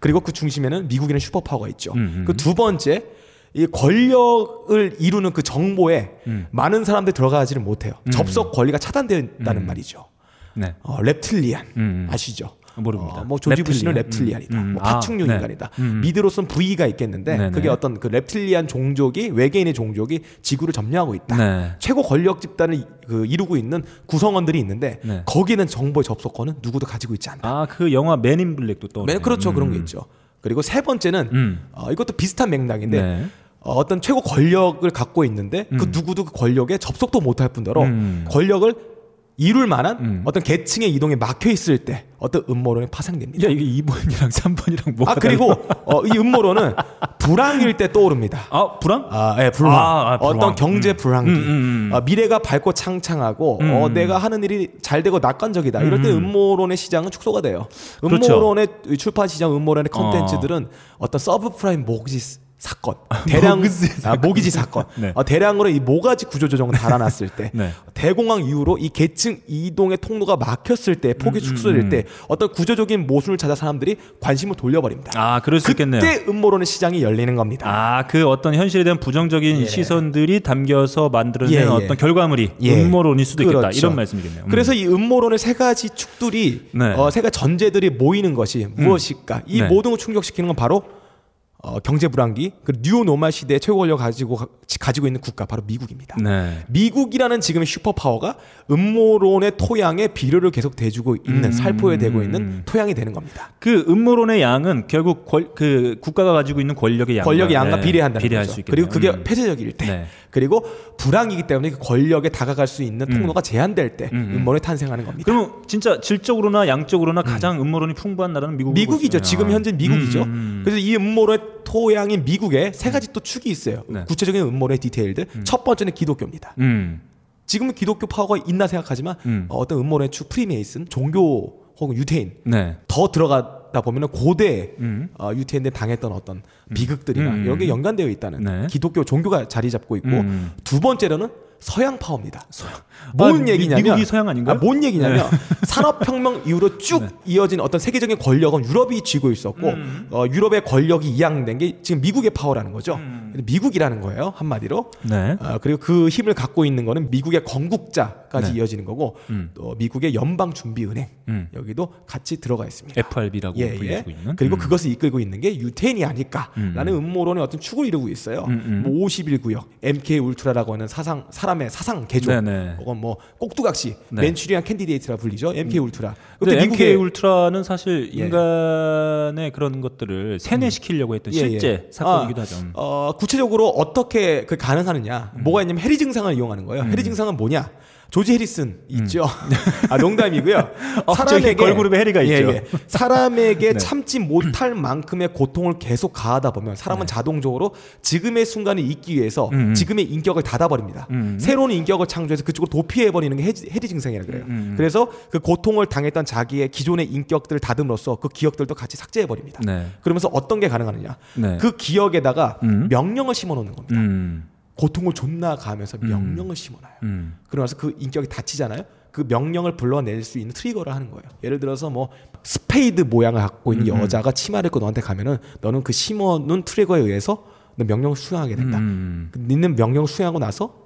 그리고 그 중심에는 미국이라는 슈퍼파워가 있죠. 그 두 번째. 이 권력을 이루는 그 정보에 많은 사람들이 들어가지를 못해요. 접속 권리가 차단된다는 말이죠. 네. 랩틸리안 아시죠? 모릅니다. 뭐 조지 부시는 랩틸리안이다. 뭐 파충류 인간이다. 네. 미드로선 V가 있겠는데 네네. 그게 어떤 그 랩틸리안 종족이 외계인의 종족이 지구를 점령하고 있다. 네. 최고 권력 집단을 그 이루고 있는 구성원들이 있는데 네. 거기는 정보의 접속권은 누구도 가지고 있지 않다. 아, 그 영화 맨 인 블랙도 떠오르네요. 그렇죠. 그런 게 있죠. 그리고 세 번째는 이것도 비슷한 맥락인데 네. 어떤 최고 권력을 갖고 있는데 그 누구도 그 권력에 접속도 못할 뿐더러 권력을 이룰 만한 어떤 계층의 이동에 막혀 있을 때 어떤 음모론이 파생됩니다. 야, 이게 2번이랑 3번이랑 뭐가 그리고 이 음모론은 불황일 때 떠오릅니다. 아, 불황? 아, 예, 불황. 불황. 어떤 경제 불황기. 미래가 밝고 창창하고 내가 하는 일이 잘 되고 낙관적이다. 이럴 때 음모론의 시장은 축소가 돼요. 음모론의 그렇죠. 출판 시장 음모론의 컨텐츠들은 어떤 서브프라임 모기지 사건, 대량 모기지 사건, 네. 대량으로 이 모가지 구조조정을 달아놨을 때, 네. 대공황 이후로 이 계층 이동의 통로가 막혔을 때, 폭이 축소될 때, 어떤 구조적인 모순을 찾아 사람들이 관심을 돌려버립니다. 아, 그럴 수 있겠네요. 그때 음모론의 시장이 열리는 겁니다. 아, 그 어떤 현실에 대한 부정적인 예. 시선들이 담겨서 만들어낸 예, 예. 어떤 결과물이 예. 음모론일 수도 그렇죠. 있겠다. 이런 말씀이겠네요. 그래서 이 음모론의 세 가지 축들이, 네. 세 가지 전제들이 모이는 것이 무엇일까? 이 네. 모든 걸 충족시키는 건 바로 경제 불황기, 그 뉴노멀 시대의 최고 권력 가지고 있는 국가 바로 미국입니다. 네. 미국이라는 지금의 슈퍼파워가 음모론의 토양에 비료를 계속 대주고 있는 살포에 대고 있는 토양이 되는 겁니다. 그 음모론의 양은 결국 그 국가가 가지고 있는 권력의 양과 네. 비례한다는 거죠. 그리고 그게 폐쇄적일 때, 네. 그리고 불황이기 때문에 그 권력에 다가갈 수 있는 통로가 제한될 때 음모론이 탄생하는 겁니다. 그럼 진짜 질적으로나 양적으로나 가장 음모론이 풍부한 나라는 미국이죠. 지금 현재 미국이죠. 그래서 이 음모론의 토양인 미국에 세 가지 또 축이 있어요. 네. 구체적인 음모론의 디테일들. 첫 번째는 기독교입니다. 지금은 기독교 파워가 있나 생각하지만 어떤 음모론의 축 프리메이슨, 종교 혹은 유태인 네. 더 들어가다 보면 고대 유태인들 당했던 어떤 비극들이나 이런 게 연관되어 있다는 네. 기독교 종교가 자리 잡고 있고 두 번째로는 서양 파워입니다. 뭔 얘기냐면 미국이 서양 아닌가요? 뭔 얘기냐면 네. 산업혁명 이후로 쭉 네. 이어진 어떤 세계적인 권력은 유럽이 쥐고 있었고 유럽의 권력이 이양된 게 지금 미국의 파워라는 거죠. 미국이라는 거예요. 한마디로. 네. 그리고 그 힘을 갖고 있는 거는 미국의 건국자까지 네. 이어지는 거고 또 미국의 연방준비은행 여기도 같이 들어가 있습니다. FRB라고 불리고 있는. 그리고 그것을 이끌고 있는 게 유태인이 아닐까라는 음모론의 어떤 축을 이루고 있어요. 뭐 51구역, MK 울트라라고 하는 사람의 사상 개조. 그건 뭐 꼭두각시 네. 맨추리안 캔디데이트라 불리죠. MK 울트라. 근데 MK 울트라는 사실 인간의 그런 것들을 세뇌시키려고 했던 실제 사건이기도 하죠. 구체적으로 어떻게 그 가능하느냐? 뭐가 있냐면 해리 증상을 이용하는 거예요. 해리 증상은 뭐냐? 조지 해리슨 있죠. 아, 농담이고요. 사람에게 걸그룹의 해리가 있죠. 예, 예. 사람에게 네. 참지 못할 만큼의 고통을 계속 가하다 보면 사람은 네. 자동적으로 지금의 순간을 잊기 위해서 지금의 인격을 닫아버립니다. 새로운 인격을 창조해서 그쪽으로 도피해버리는 게 해리 증상이라 그래요. 그래서 그 고통을 당했던 자기의 기존의 인격들을 닫음으로써 그 기억들도 같이 삭제해버립니다. 네. 그러면서 어떤 게 가능하느냐. 네. 그 기억에다가 명령을 심어놓는 겁니다. 고통을 존나 가하면서 명령을 심어놔요. 그러면서 그 인격이 다치잖아요. 그 명령을 불러낼 수 있는 트리거를 하는 거예요. 예를 들어서 뭐 스페이드 모양을 갖고 있는 여자가 치마를 입고 너한테 가면은 너는 그 심어놓은 트리거에 의해서 너 명령을 수행하게 된다. 너는 명령을 수행하고 나서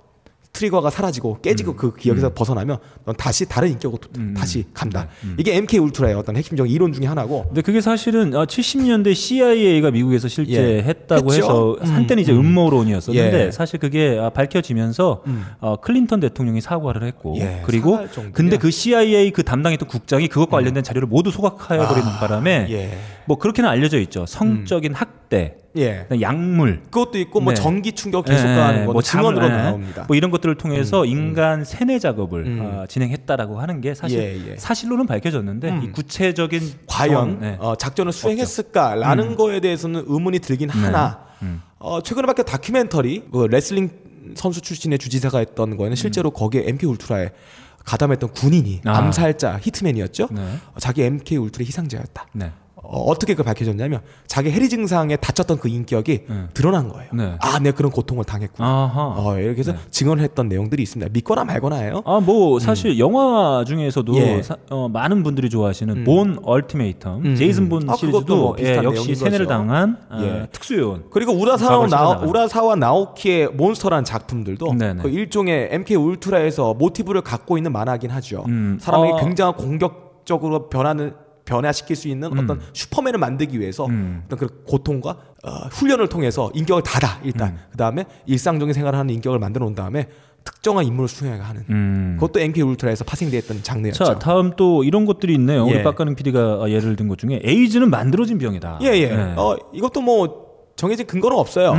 트리거가 사라지고 깨지고 그 기억에서 벗어나면 넌 다시 다른 인격으로 다시 간다. 이게 MK 울트라의 어떤 핵심적인 이론 중에 하나고. 근데 그게 사실은 70년대 CIA가 미국에서 실제 예. 했다고 했죠? 해서 한때는 이제 음모론이었었는데 예. 사실 그게 밝혀지면서 클린턴 대통령이 사과를 했고 예. 그리고 근데 그 CIA 그 담당했던 국장이 그것과 관련된 자료를 모두 소각해버리는 바람에 예. 뭐 그렇게는 알려져 있죠. 성적인 학대. 예, 약물 그것도 있고 네. 뭐 전기 충격 계속 가하는 거 뭐 증언으로 나옵니다. 뭐 이런 것들을 통해서 인간 세뇌 작업을 진행했다라고 하는 게 사실 사실로는 밝혀졌는데 이 구체적인 과연 네. 작전을 수행했을까라는 거에 대해서는 의문이 들긴 네. 하나 최근에 밖에 다큐멘터리 그 레슬링 선수 출신의 주지사가 했던 거에는 실제로 거기에 MK 울트라에 가담했던 군인이 암살자 히트맨이었죠. 네. 자기 MK 울트라의 희생자였다. 네. 어떻게 그걸 밝혀졌냐면 자기 해리 증상에 다쳤던 그 인격이 드러난 거예요. 네. 아, 내가 그런 고통을 당했구나. 이렇게 해서 네. 증언했던 내용들이 있습니다. 믿거나 말거나예요. 아, 뭐 사실 영화 중에서도 예. 많은 분들이 좋아하시는 본 얼티메이텀 제이슨 본 시리즈도 뭐 예, 역시 세뇌를 당한 예. 특수요원. 그리고 우라사와 나오키의 몬스터라는 작품들도 그 일종의 MK 울트라에서 모티브를 갖고 있는 만화긴 하죠. 사람에게 굉장히 공격적으로 변화시킬 수 있는 어떤 슈퍼맨을 만들기 위해서 어떤 그런 고통과 훈련을 통해서 인격을 닫아 일단 그 다음에 일상적인 생활을 하는 인격을 만들어 놓은 다음에 특정한 임무를 수행하는 그것도 MK 울트라에서 파생되었던 장르였죠. 자, 다음 또 이런 것들이 있네요. 예. 우리 빡가능 PD가 예를 든 것 중에 에이즈는 만들어진 병이다. 예예. 예. 이것도 뭐 정해진 근거는 없어요.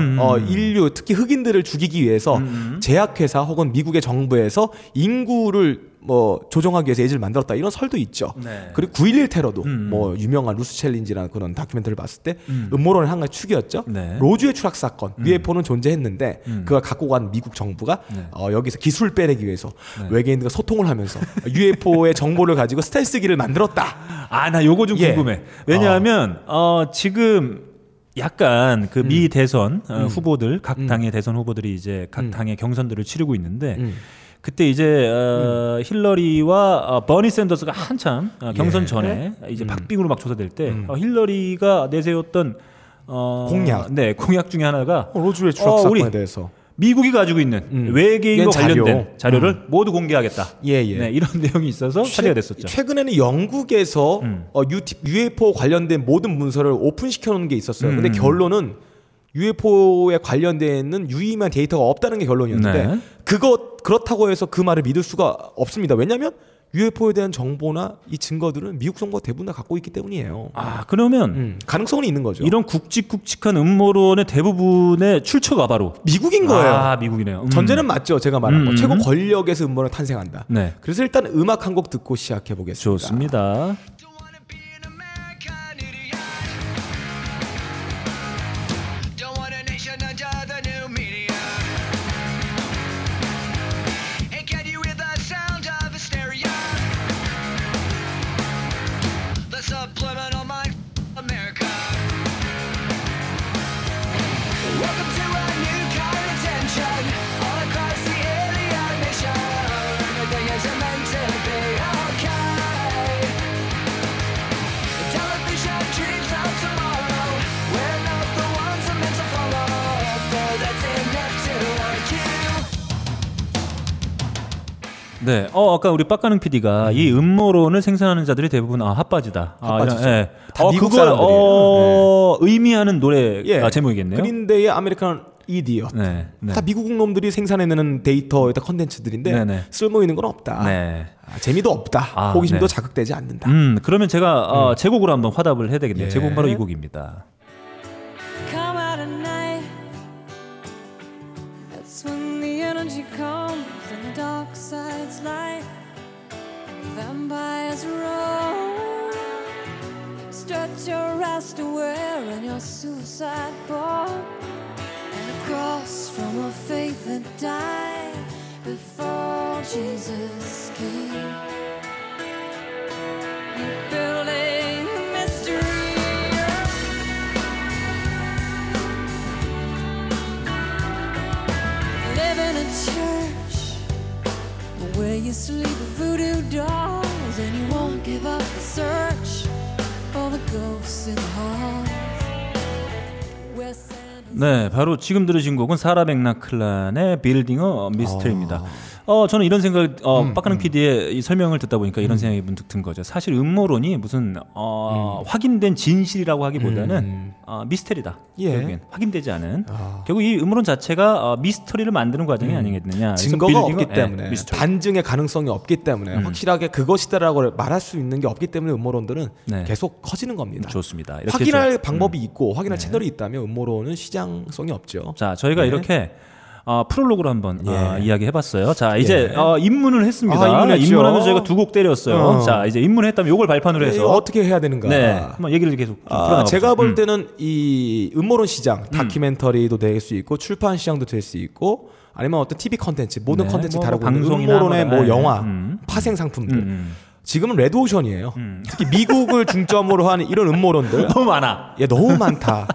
인류 특히 흑인들을 죽이기 위해서 제약회사 혹은 미국의 정부에서 인구를 뭐 조정하기 위해서 예지를 만들었다 이런 설도 있죠. 네. 그리고 9.11 테러도 뭐 유명한 루스 챌린지라는 그런 다큐멘터리를 봤을 때 음모론의 한 가지 축이었죠. 네. 로즈의 추락 사건 UFO는 존재했는데 그걸 갖고 간 미국 정부가 네. 여기서 기술 빼내기 위해서 네. 외계인들과 소통을 하면서 UFO의 정보를 가지고 스텔스기를 만들었다. 아, 나 요거 좀 궁금해. 예. 왜냐하면 지금 약간 그 미 대선 후보들 각 당의 대선 후보들이 이제 각 당의 경선들을 치르고 있는데 그때 이제 힐러리와 버니 샌더스가 한참 경선 예. 전에 이제 박빙으로 막 조사될 때 힐러리가 내세웠던 공약 네 공약 중에 하나가 로즈웰 추락 사건에 대해서 미국이 가지고 있는 외계인과 관련된 자료를 모두 공개하겠다. 예예. 네, 이런 내용이 있어서 화제가 됐었죠. 최근에는 영국에서 UFO 관련된 모든 문서를 오픈시켜 놓은 게 있었어요. 근데 결론은 UFO에 관련된 유의미한 데이터가 없다는 게 결론이었는데 네. 그렇다고 해서 그 말을 믿을 수가 없습니다. 왜냐하면 UFO에 대한 정보나 이 증거들은 미국 정부가 대부분 다 갖고 있기 때문이에요. 아, 그러면 가능성은 있는 거죠. 이런 굵직굵직한 음모론의 대부분의 출처가 바로 미국인 거예요. 아, 미국이네요. 전제는 맞죠. 제가 말한 거. 최고 권력에서 음모론이 탄생한다. 네. 그래서 일단 음악 한 곡 듣고 시작해 보겠습니다. 좋습니다. 네, 아까 우리 빡가능 PD가 이 음모론을 생산하는 자들이 대부분 핫바지다. 핫바지죠. 예. 다 미국 사람들이에요. 네. 의미하는 노래 예. 제목이겠네요. 그린데이의 아메리칸 이디엇. 네, 네. 다 미국 놈들이 생산해내는 데이터, 컨텐츠들인데 네, 네. 쓸모 있는 건 없다. 네. 재미도 없다. 호기심도 네. 자극되지 않는다. 그러면 제가 제 곡으로 한번 화답을 해야 되겠네요. 예. 제 곡은 바로 이 곡입니다. Come out at night. That's when the energy comes. Dark side's light. night, vampires roar. Strut your ass to wear in your suicide bomb. And across from a faith that died before Jesus came. Where you sleep with voodoo dolls, and you won't give up the search for the ghosts in the halls. 네, 바로 지금 들으신 곡은 사라 맥락클란의 빌딩 어 미스터리입니다. 저는 이런 생각, 빡가능 PD의 이 설명을 듣다 보니까 이런 생각이 문득 든 거죠. 사실 음모론이 무슨 확인된 진실이라고 하기보다는 미스터리다. 예. 확인되지 않은. 결국 이 음모론 자체가 미스터리를 만드는 과정이 아니겠느냐. 증거가 없기 때문에, 반증의 가능성이 없기 때문에 확실하게 그것이다라고 말할 수 있는 게 없기 때문에 음모론들은 계속 커지는 겁니다. 좋습니다. 이렇게 확인할 방법이 있고 확인할 채널이 있다면 음모론은 시장성이 없죠. 자, 저희가 이렇게 프롤로그로 한번 이야기해봤어요. 자, 이제 입문을 했습니다. 입문하면서 저희가 두 곡 때렸어요. 자, 이제 입문했다면 이걸 발판으로 해서 어떻게 해야 되는가. 네, 한번 얘기를 계속 풀어나가보죠. 제가 볼 때는 이 음모론 시장, 다큐멘터리도 될 수 있고 출판 시장도 될 수 있고 아니면 어떤 TV 컨텐츠, 모든 컨텐츠 다루고 음모론의 영화, 파생 상품들. 지금은 레드오션이에요. 특히 미국을 중점으로 한 이런 음모론들 너무 많아. 예, 너무 많다.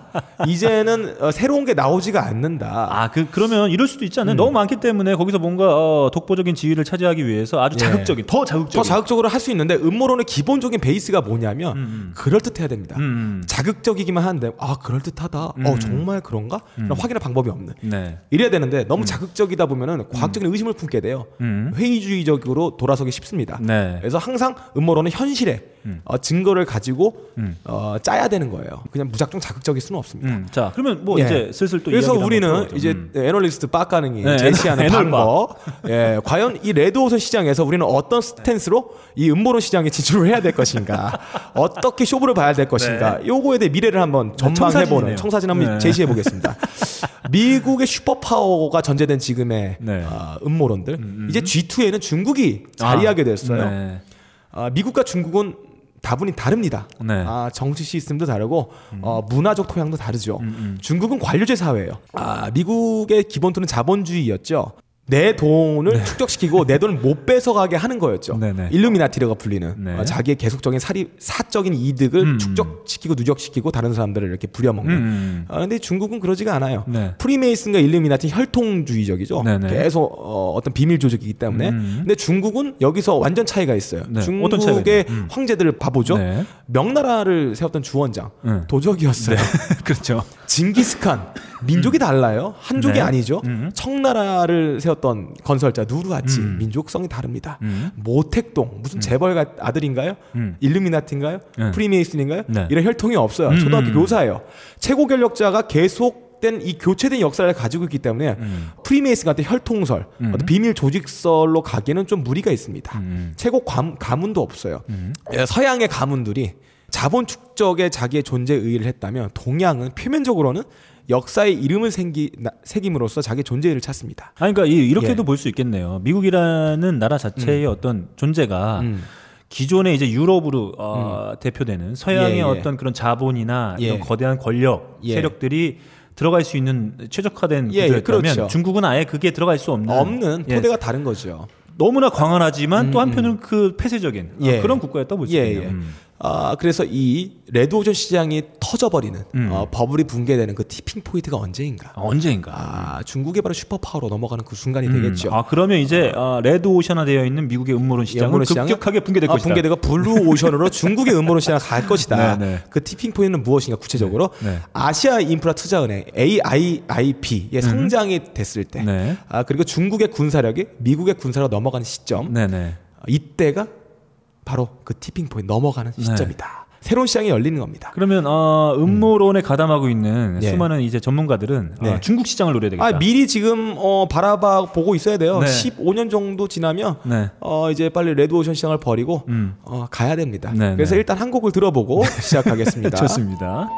이제는 새로운 게 나오지가 않는다. 아, 그러면 이럴 수도 있지 않나요? 너무 많기 때문에 거기서 뭔가 독보적인 지위를 차지하기 위해서 아주 자극적인, 더 자극적으로 할 수 있는데 음모론의 기본적인 베이스가 뭐냐면 그럴듯해야 됩니다. 자극적이기만 한데 아, 그럴듯하다. 정말 그런가? 확인할 방법이 없는. 네. 이래야 되는데 너무 자극적이다 보면은 과학적인 의심을 품게 돼요. 회의주의적으로 돌아서기 쉽습니다. 네. 그래서 항상 음모론은 현실에 증거를 가지고 짜야 되는 거예요. 그냥 무작정 자극적일 수는 없습니다. 자, 그러면 뭐 이제 슬슬 또 그래서 우리는 이제 애널리스트 빡가능이 제시하는 방법, 과연 이 레드오션 시장에서 우리는 어떤 스탠스로 이 음모론 시장에 진출을 해야 될 것인가, 어떻게 쇼부를 봐야 될 것인가, 요거에 대해 미래를 한번 전망해보는 청사진 한번 제시해 보겠습니다. 미국의 슈퍼파워가 전제된 지금의 음모론들, 이제 G2에는 중국이 자리하게 됐어요. 네. 미국과 중국은 다분히 다릅니다. 네. 정치 시스템도 다르고 문화적 토양도 다르죠. 중국은 관료제 사회예요. 미국의 기본토는 자본주의였죠. 내 돈을 축적시키고 내 돈을 못 뺏어가게 하는 거였죠. 네네. 일루미나티라고 불리는 자기의 계속적인 사적인 이득을 축적시키고 누적시키고 다른 사람들을 이렇게 부려먹는. 그런데 중국은 그러지가 않아요. 네. 프리메이슨과 일루미나티 혈통주의적이죠. 네네. 계속 어떤 비밀 조직이기 때문에. 근데 중국은 여기서 완전 차이가 있어요. 네. 중국의 황제들을 봐보죠. 네. 명나라를 세웠던 주원장 도적이었어요. 네. 그렇죠. 징기스칸 민족이 달라요. 한족이 아니죠. 청나라를 세웠던 건설자 누르하치 민족성이 다릅니다. 모택동 무슨 재벌가 아들인가요? 일루미나티인가요? 프리메이슨인가요? 네. 이런 혈통이 없어요. 초등학교 교사예요. 최고 권력자가 계속된 이 교체된 역사를 가지고 있기 때문에 프리메이슨 같은 혈통설, 어떤 비밀 조직설로 가기에는 좀 무리가 있습니다. 최고 가문도 없어요. 서양의 가문들이 자본 축적에 자기의 존재에 의의를 했다면 동양은 표면적으로는 역사의 이름을 새김으로써 자기 존재를 찾습니다. 아니, 그러니까 이렇게도 볼 수 있겠네요. 미국이라는 나라 자체의 어떤 존재가 기존의 이제 유럽으로 대표되는 서양의 어떤 그런 자본이나 이런 거대한 권력 세력들이 들어갈 수 있는 최적화된 구조였다면 그렇죠. 중국은 아예 그게 들어갈 수 없는 토대가 다른 거죠. 너무나 광활하지만 또 한편은 그 폐쇄적인 그런 국가였다고 볼 수 있겠네요. 그래서 이 레드오션 시장이 터져버리는 버블이 붕괴되는 그 티핑 포인트가 언제인가. 중국이 바로 슈퍼파워로 넘어가는 그 순간이 되겠죠. 그러면 이제 레드오션화 되어 있는 미국의 음모론 시장은 급격하게 붕괴될 것이다. 붕괴되고 블루오션으로 중국의 음모론 시장을 갈 것이다. 그 티핑 포인트는 무엇인가. 구체적으로 아시아 인프라 투자은행 AIIB의 성장이 됐을 때 그리고 중국의 군사력이 미국의 군사로 넘어가는 시점. 이때가 바로 그 티핑 포인트 넘어가는 시점이다. 새로운 시장이 열리는 겁니다. 그러면 음모론에 가담하고 있는 수많은 이제 전문가들은 중국 시장을 노려야 되겠다. 미리 지금 바라보고 있어야 돼요. 15년 정도 지나면 이제 빨리 레드오션 시장을 버리고 가야 됩니다. 그래서 일단 한 곡을 들어보고 시작하겠습니다. 좋습니다.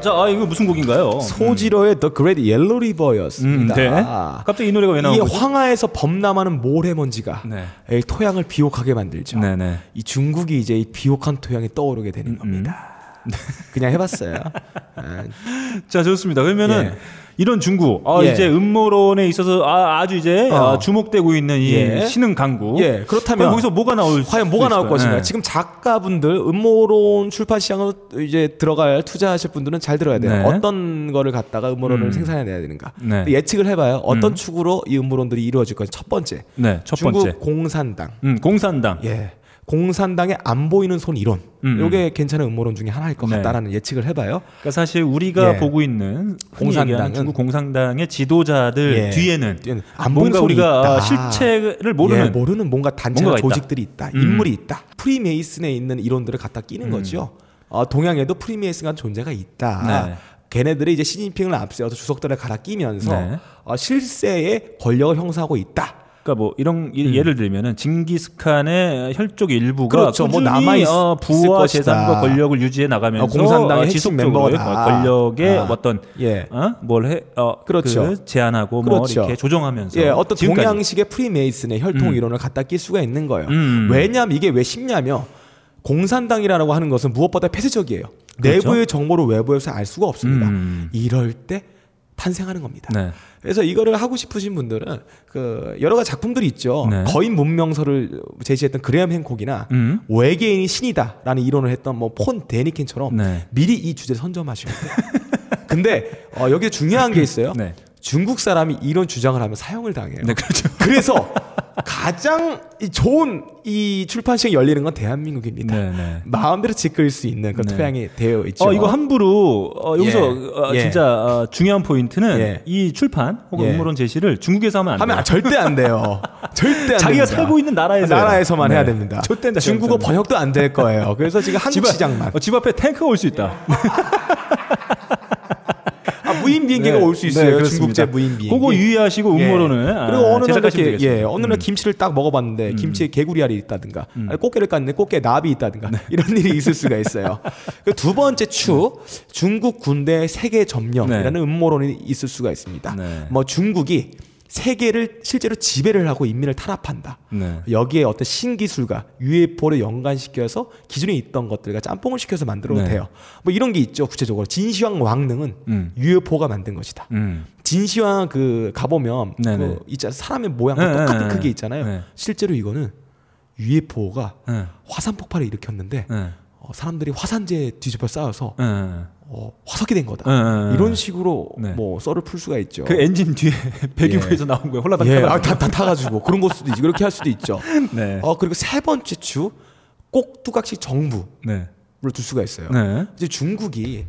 자, 아, 이거 무슨 곡인가요? 소지로의 The Great Yellow River였습니다. 네. 아, 갑자기 이 노래가 왜 나온 거죠? 이 황하에서 범람하는 모래먼지가 네. 토양을 비옥하게 만들죠. 네, 네. 이 중국이 이제 이 비옥한 토양이 떠오르게 되는 겁니다. 그냥 해봤어요. 아. 자, 좋습니다. 그러면은 예. 이런 중국, 예. 이제 음모론에 있어서 아주 이제 주목되고 있는 이 예. 신흥 강국. 예. 그렇다면 거기서 뭐가 나올 과연 뭐가 나올 것인가? 예. 지금 작가분들 음모론 출판 시장으로 이제 들어갈 투자하실 분들은 잘 들어야 돼요. 네. 어떤 거를 갖다가 음모론을 생산해내야 되는가? 네. 예측을 해봐요. 어떤 축으로 이 음모론들이 이루어질 건지. 첫 번째, 네, 첫 중국 번째. 공산당. 공산당. 예. 공산당의 안 보이는 손 이론, 이게 괜찮은 음모론 중에 하나일 것 같다라는 네. 예측을 해봐요. 그러니까 사실 우리가 예. 보고 있는 공산당, 중국 공산당의 지도자들 예. 뒤에는 안 보이는 뭔가 우리가 있다. 실체를 모르는 예. 모르는 뭔가 단체나 조직들이 있다, 인물이 있다. 프리메이슨에 있는 이론들을 갖다 끼는 거죠. 동양에도 프리메이슨한 존재가 있다. 네. 걔네들이 이제 시진핑을 앞세워서 주석들을 갈아 끼면서 네. 실세의 권력을 행사하고 있다. 그러니까 뭐 이런 예를 들면은 징기스칸의 혈족 일부가 그렇죠. 꾸준히 뭐 남아 부와 재산과 권력을 유지해 나가면서 공산당의 지속 멤버가 권력의 어떤 예. 뭘 해 그렇죠. 그 제한하고 그렇죠. 뭐 이렇게 조정하면서 예, 어떤 지금까지. 동양식의 프리메이슨의 혈통 이론을 갖다 낄 수가 있는 거예요. 왜냐면 이게 왜 쉽냐면 공산당이라고 하는 것은 무엇보다 폐쇄적이에요. 그렇죠? 내부의 정보를 외부에서 알 수가 없습니다. 이럴 때 탄생하는 겁니다. 네. 그래서 이거를 하고 싶으신 분들은 그 여러 가지 작품들이 있죠. 네. 거인 문명서를 제시했던 그레엄 행콕이나 외계인이 신이다라는 이론을 했던 뭐 폰 데니킨처럼 네. 미리 이 주제를 선점하시면 돼요. 근데 여기에 중요한 게 있어요. 네. 중국 사람이 이런 주장을 하면 사형을 당해요. 네, 그렇죠. 그래서 가장 좋은 이 출판시장이 열리는 건 대한민국입니다. 네네. 마음대로 짓그릴 수 있는 그런 네. 토양이 되어 있죠. 이거 함부로 여기서 예. 진짜 중요한 포인트는 예. 이 출판 혹은 음모론 제시를 중국에서 하면 안 돼요. 하면 절대 안 돼요. 절대 안 자기가 됩니다. 살고 있는 나라에서만 네. 해야 됩니다. 절대 중국어 됩니다. 번역도 안 될 거예요. 그래서 지금 한국 시장만 집 앞에 탱크가 올 수 있다. 무인 비행기가 네. 올 수 있어요. 네, 중국제 무인 비행기. 그거 유의하시고 음모론을. 예. 그리고 어느 날 김치를 딱 먹어봤는데 김치에 개구리알이 있다든가, 꽃게를 깠는데 꽃게에 나비 있다든가 네. 이런 일이 있을 수가 있어요. 두 번째 축 중국 군대의 세계 점령이라는 네. 음모론이 있을 수가 있습니다. 네. 뭐 중국이 세계를 실제로 지배를 하고 인민을 탄압한다. 네. 여기에 어떤 신기술과 UFO를 연관시켜서 기존에 있던 것들과 짬뽕을 시켜서 만들어도 네. 돼요. 뭐 이런 게 있죠. 구체적으로 진시황 왕릉은 UFO가 만든 것이다. 진시황 그 가보면 그 있잖아 사람의 모양과 똑같은 크기 있잖아요. 네네. 실제로 이거는 UFO가 네네. 화산 폭발을 일으켰는데 네네. 사람들이 화산재에 뒤집어 쌓여서 네네. 화석이 된 거다. 이런 식으로 네. 뭐 썰을 풀 수가 있죠. 그 엔진 뒤에 배기부에서 예. 나온 거예요. 홀라당 예. 다 타가지고 그런 걸 수도 있지. 그렇게 할 수도 있죠. 네. 그리고 세 번째 주 꼭두각시 정부를 네. 둘 수가 있어요. 네. 이제 중국이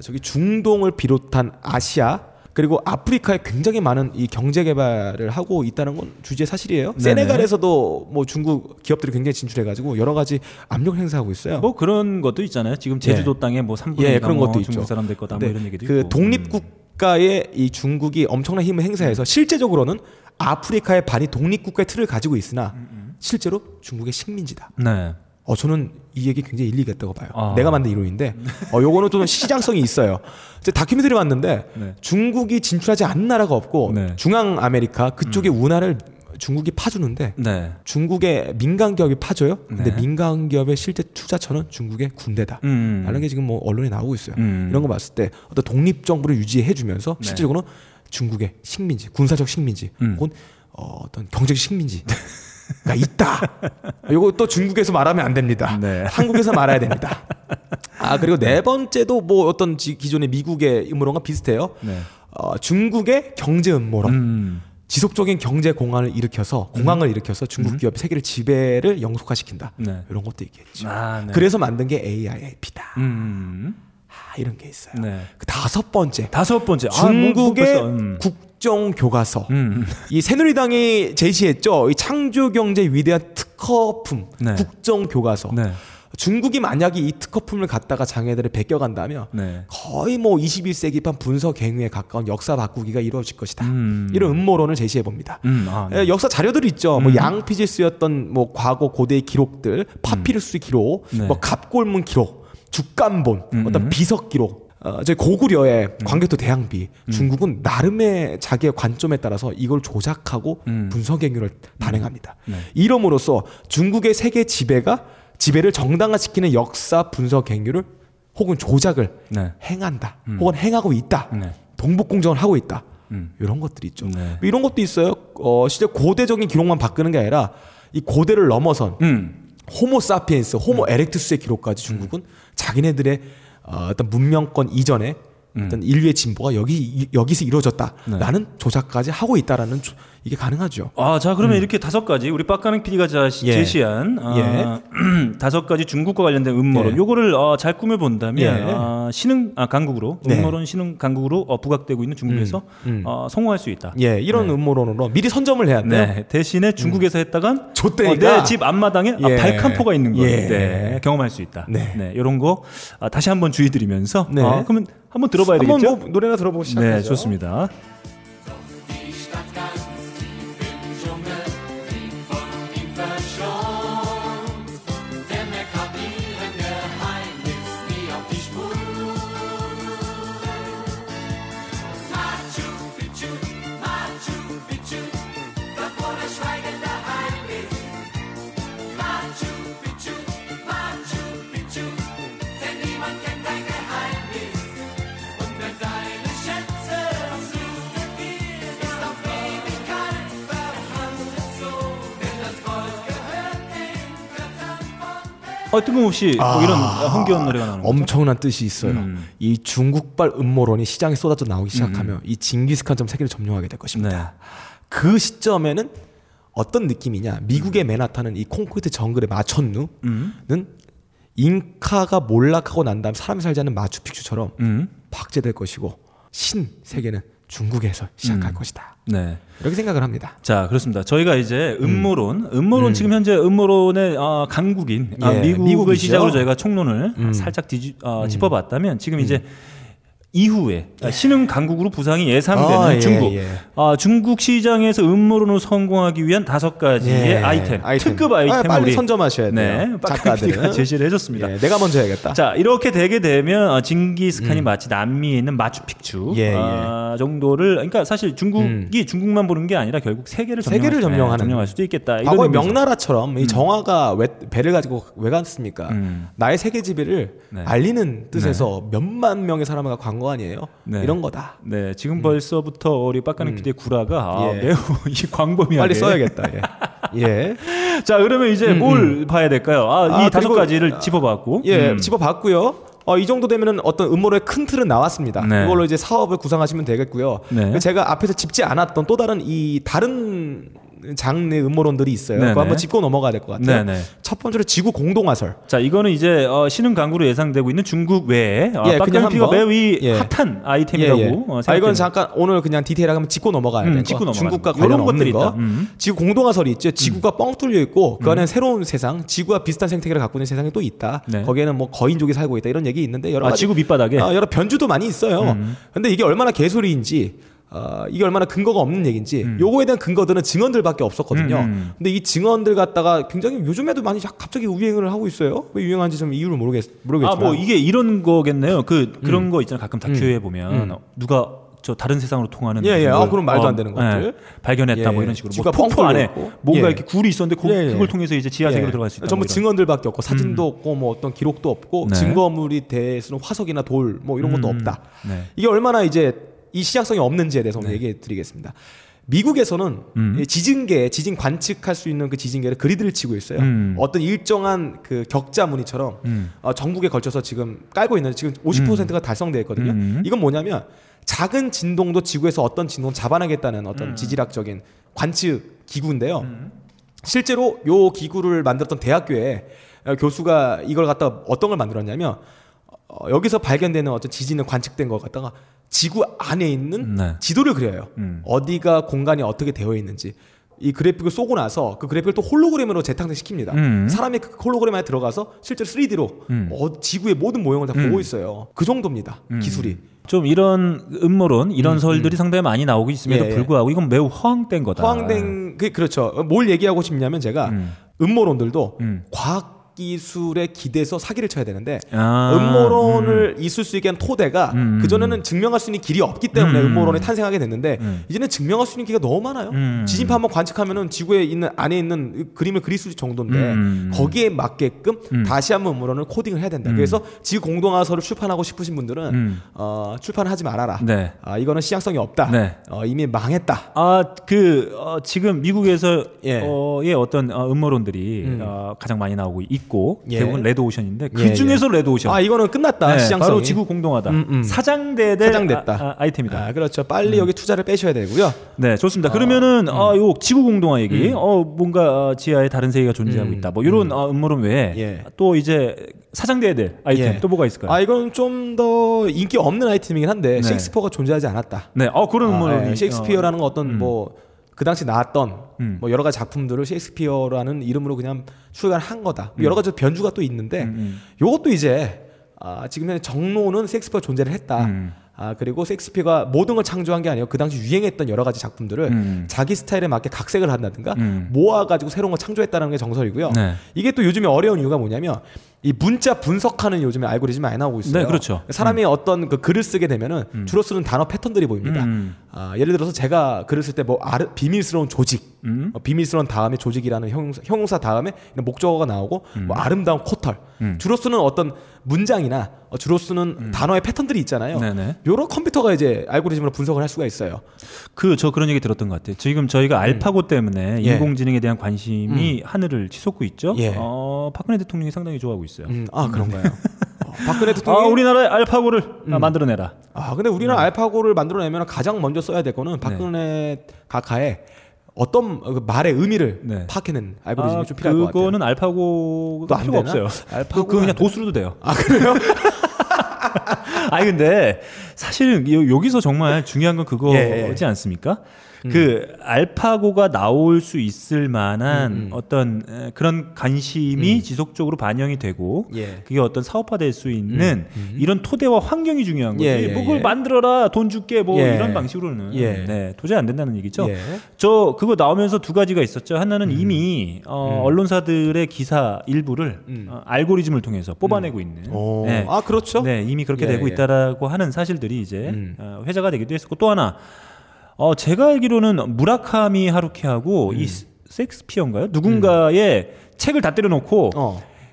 저기 중동을 비롯한 아시아 그리고 아프리카에 굉장히 많은 이 경제 개발을 하고 있다는 건 주제 사실이에요. 네네. 세네갈에서도 뭐 중국 기업들이 굉장히 진출해가지고 여러 가지 압력을 행사하고 있어요. 뭐 그런 것도 있잖아요. 지금 제주도 예. 땅에 뭐 3분의 1가 예, 그런 것도 중국 있죠. 사람 될 거다. 뭐 이런 얘기도 그 있고. 독립국가의 이 중국이 엄청난 힘을 행사해서 실제적으로는 아프리카의 반이 독립국가의 틀을 가지고 있으나 실제로 중국의 식민지다. 네. 저는 이 얘기 굉장히 일리가 있다고 봐요. 내가 만든 이론인데 요거는 좀 시장성이 있어요. 이제 다큐멘터리 봤는데 네. 중국이 진출하지 않은 나라가 없고 네. 중앙 아메리카 그쪽의 운하를 중국이 파주는데 네. 중국의 민간 기업이 파줘요. 근데 네. 민간 기업의 실제 투자처는 중국의 군대다. 라는 게 지금 뭐 언론에 나오고 있어요. 이런 거 봤을 때 어떤 독립 정부를 유지해 주면서 네. 실제로는 중국의 식민지, 군사적 식민지, 혹은 어떤 경제적 식민지. 가 있다. 이거 또 중국에서 말하면 안 됩니다. 네. 한국에서 말아야 됩니다. 그리고 네 번째도 뭐 어떤 기존의 미국의 음모론과 비슷해요. 네. 중국의 경제 음모론. 지속적인 경제 공황을 일으켜서 중국 기업 세계를 지배를 영속화시킨다. 네. 이런 것도 있겠죠. 네. 그래서 만든 게 AIIP다. 이런 게 있어요. 네. 그 다섯 번째 중국의 국정 교과서. 이 새누리당이 제시했죠. 이 창조경제 위대한 특허품 네. 국정 교과서. 네. 중국이 만약에 이 특허품을 갖다가 장애들을 베껴간다면 네. 거의 뭐 21세기판 분서갱유에 가까운 역사 바꾸기가 이루어질 것이다. 이런 음모론을 제시해 봅니다. 네. 역사 자료들이 있죠. 뭐 양피지에 쓰였던 뭐 과거 고대의 기록들, 파피루스 기록, 네. 뭐 갑골문 기록. 죽간본, 어떤 비석기록, 이제 고구려의 광개토 대항비 중국은 나름의 자기의 관점에 따라서 이걸 조작하고 분석 행위를 단행합니다. 네. 이러므로써 중국의 세계 지배를 정당화시키는 역사 분석 행위를 혹은 조작을 네. 행한다. 혹은 행하고 있다. 네. 동북공정을 하고 있다. 이런 것들이 있죠. 네. 이런 것도 있어요. 실제 고대적인 기록만 바꾸는 게 아니라 이 고대를 넘어선 호모 사피엔스, 호모 에렉투스의 기록까지 중국은 자기네들의 어떤 문명권 이전에 어떤 인류의 진보가 여기서 이루어졌다라는 네. 조작까지 하고 있다라는 이게 가능하죠. 아, 자 그러면 이렇게 다섯 가지 우리 빡가능 PD가 제시한 다섯 가지 중국과 관련된 음모론 요거를 잘 꾸며본다면 신흥 강국으로 음모론 신흥 강국으로 부각되고 있는 중국에서 성공할 수 있다. 예, 이런 음모론으로 미리 선점을 해야 돼. 네, 대신에 중국에서 했다간 내 집 앞마당에 발칸포가 있는 거 경험할 수 있다. 네, 이런 거 다시 한번 주의드리면서 그러면 한번 들어봐야 되겠죠? 한번 노래나 들어보고 시작하죠. 네, 좋습니다. 뜬금없이 이런 흥겨운 노래가 나오는 거죠? 엄청난 뜻이 있어요. 이 중국발 음모론이 시장에 쏟아져 나오기 시작하면 이 징기스칸처럼 세계를 점령하게 될 것입니다. 네. 그 시점에는 어떤 느낌이냐? 미국의 맨하탄은 이 콘크리트 정글의 마천루는 잉카가 몰락하고 난 다음 사람이 살지 않는 마추픽추처럼 박제될 것이고 신세계는 중국에서 시작할 것이다. 네. 이렇게 생각을 합니다. 자, 그렇습니다. 저희가 이제 음모론 지금 현재 음모론의 강국인 미국을 시작으로 저희가 총론을 살짝 짚어봤다면 지금 이제 이후에 신흥 강국으로 부상이 예상되는 중국. 중국 시장에서 음모론으로 성공하기 위한 다섯 가지의 아이템. 특급 아이템 빨리 우리 선점하셔야 돼요. 작가들은 제시를 해줬습니다. 예, 내가 먼저 해야겠다. 자, 이렇게 되게 되면 징기스칸이 마치 남미에 있는 마추픽추 정도를 그러니까 사실 중국이 중국만 보는 게 아니라 결국 세계를 점령할 수도 있겠다. 과거의 명나라처럼 이 정화가 배를 가지고 왜 갔습니까? 나의 세계 지배를 알리는 뜻에서 몇만 명의 사람과 거 아니에요? 네. 이런 거다. 네, 지금 벌써부터 우리 빡가는 PD의 구라가 매우 이 광범위하게 빨리 써야겠다. 예. 자, 그러면 이제 뭘 봐야 될까요? 이 다섯 가지를 짚어봤고, 짚어봤고요. 이 정도 되면은 어떤 음모론의 큰 틀은 나왔습니다. 네. 이걸로 이제 사업을 구상하시면 되겠고요. 네. 제가 앞에서 짚지 않았던 또 다른 이 다른 장르의 음모론들이 있어요. 네네. 그거 한번 짚고 넘어가야 될 것 같아요. 네네. 첫 번째로 지구 공동화설. 자, 이거는 이제 신흥 강국으로 예상되고 있는 중국 외에 빡가는 피가 매우 핫한 아이템이라고 생각합니다. 이건 잠깐 오늘 그냥 디테일하게 한번 짚고 넘어가야 될 것 같아요. 중국과 관련 없는 거. 지구 공동화설이 있죠. 지구가 뻥 뚫려 있고 그 안에 새로운 세상, 지구와 비슷한 생태계를 갖고 있는 세상이 또 있다. 네. 거기에는 뭐 거인족이 살고 있다 이런 얘기 있는데 여러 가지 지구 밑바닥에 여러 변주도 많이 있어요. 근데 이게 얼마나 개소리인지 이게 얼마나 근거가 없는 얘기인지 요거에 대한 근거들은 증언들밖에 없었거든요. 근데 이 증언들 갖다가 굉장히 요즘에도 많이 갑자기 유행을 하고 있어요. 왜 유행하는지 좀 이유를 모르겠지만 뭐 이게 이런 거겠네요. 그런 거 있잖아요. 가끔 다큐에 보면 누가 저 다른 세상으로 통하는 그런 말도 안 되는 것들 발견했다 뭐 이런 식으로 뭐 폭포 안에 있고. 뭔가 이렇게 굴이 있었는데 그걸 통해서 이제 지하 세계로 들어갈 수 있다. 전부 뭐 증언들밖에 없고 사진도 없고 뭐 어떤 기록도 없고 증거물이 대수는 화석이나 돌 뭐 이런 것도 없다. 네. 이게 얼마나 이제 이 시장성이 없는지에 대해서 얘기해 드리겠습니다. 미국에서는 지진 관측할 수 있는 그 지진계를 그리드를 치고 있어요. 어떤 일정한 그 격자 무늬처럼 전국에 걸쳐서 지금 깔고 있는데 지금 50%가 달성되어 있거든요. 이건 뭐냐면 작은 진동도 지구에서 어떤 진동을 잡아내겠다는 어떤 지질학적인 관측 기구인데요. 실제로 요 기구를 만들었던 대학교에 교수가 이걸 갖다가 어떤 걸 만들었냐면 여기서 발견되는 어떤 지진을 관측된 것 갖다가 지구 안에 있는 지도를 그려요. 어디가 공간이 어떻게 되어 있는지 이 그래픽을 쏘고 나서 그 그래픽을 또 홀로그램으로 재탕생시킵니다. 사람이 그 홀로그램 안에 들어가서 실제로 3D로 지구의 모든 모형을 다 보고 있어요. 그 정도입니다. 기술이. 좀 이런 음모론 이런 설들이 상당히 많이 나오고 있음에도 불구하고 이건 매우 허황된 거다. 그렇죠. 뭘 얘기하고 싶냐면 제가 음모론들도 과학 기술에 기대서 사기를 쳐야 되는데 아, 음모론을 있을 수 있게 한 토대가 그전에는 증명할 수 있는 길이 없기 때문에 음모론이 탄생하게 됐는데 이제는 증명할 수 있는 길이 너무 많아요. 지진파 한번 관측하면은 지구에 있는 안에 있는 그림을 그릴 수 있을 정도인데 거기에 맞게끔 다시 한번 음모론을 코딩을 해야 된다. 그래서 지구 공동화서를 출판하고 싶으신 분들은 출판하지 말아라. 네. 이거는 시향성이 없다. 네. 이미 망했다. 지금 미국에서 예. 어떤 음모론들이 가장 많이 나오고 있고 예. 대부분 레드오션인데 그 중에서 예. 레드오션. 이거는 끝났다. 네, 시향성이. 바로 지구 공동화다. 사장대대 사장됐다. 아이템이다. 그렇죠. 빨리 여기 투자를 빼셔야 되고요. 네, 좋습니다. 그러면은 요 지구 공동화 얘기. 뭔가 지하에 다른 세계가 존재하고 있다. 뭐 이런 음모론 외에 예. 또 이제 사장대대 아이템 예. 또 뭐가 있을까요? 이건 좀 더 인기 없는 아이템이긴 한데 네. 셰익스피어가 존재하지 않았다. 네, 그런 음모론이 예. 셰익스피어라는 어떤 뭐 그 당시 나왔던 뭐 여러 가지 작품들을 셰익스피어라는 이름으로 그냥 출간한 거다. 여러 가지 변주가 또 있는데 이것도 이제 지금 현재 정론은 셰익스피어 존재를 했다. 그리고 셰익스피어가 모든 걸 창조한 게 아니고 그 당시 유행했던 여러 가지 작품들을 자기 스타일에 맞게 각색을 한다든가 모아가지고 새로운 걸 창조했다는 게 정설이고요. 네. 이게 또 요즘에 어려운 이유가 뭐냐면 이 문자 분석하는 요즘에 알고리즘이 많이 나오고 있어요. 네, 그렇죠. 사람이 어떤 그 글을 쓰게 되면은 주로 쓰는 단어 패턴들이 보입니다. 예를 들어서 제가 글을 쓸 때 뭐 비밀스러운 조직, 비밀스러운 다음에 조직이라는 형용사 다음에 이런 목적어가 나오고 뭐 아름다운 코털, 주로 쓰는 어떤 문장이나 주로 쓰는 단어의 패턴들이 있잖아요. 네네. 요런 컴퓨터가 이제 알고리즘으로 분석을 할 수가 있어요. 저 그런 얘기 들었던 것 같아요. 지금 저희가 알파고 때문에 예. 인공지능에 대한 관심이 하늘을 치솟고 있죠. 예. 박근혜 대통령이 상당히 좋아하고 있어요. 그런가요? 박근혜 대통령이 우리나라의 알파고를 만들어내라. 근데 우리나라 알파고를 만들어내면 가장 먼저 써야 될 거는 박근혜 각하의 어떤 말의 의미를 파악해낸 알고리즘이 좀 필요할 것 같아요. 그거는 알파고도 필요가 없어요. 그거 그냥 도수로도 돼요. 그래요? 근데 사실은 여기서 정말 중요한 건 그거지 않습니까? 알파고가 나올 수 있을 만한 어떤 그런 관심이 지속적으로 반영이 되고 그게 어떤 사업화될 수 있는 이런 토대와 환경이 중요한 거지. 그걸 만들어라, 돈 줄게, 뭐 이런 방식으로는 도저히 안 된다는 얘기죠. 그거 나오면서 두 가지가 있었죠. 하나는 이미 언론사들의 기사 일부를 알고리즘을 통해서 뽑아내고 있는. 그렇죠. 네, 이미 그렇게 되고 있다라고 하는 사실들이 이제 회자가 되기도 했었고, 또 하나. 제가 알기로는 무라카미 하루키하고 이 셰익스피어인가요? 누군가의 책을 다 때려놓고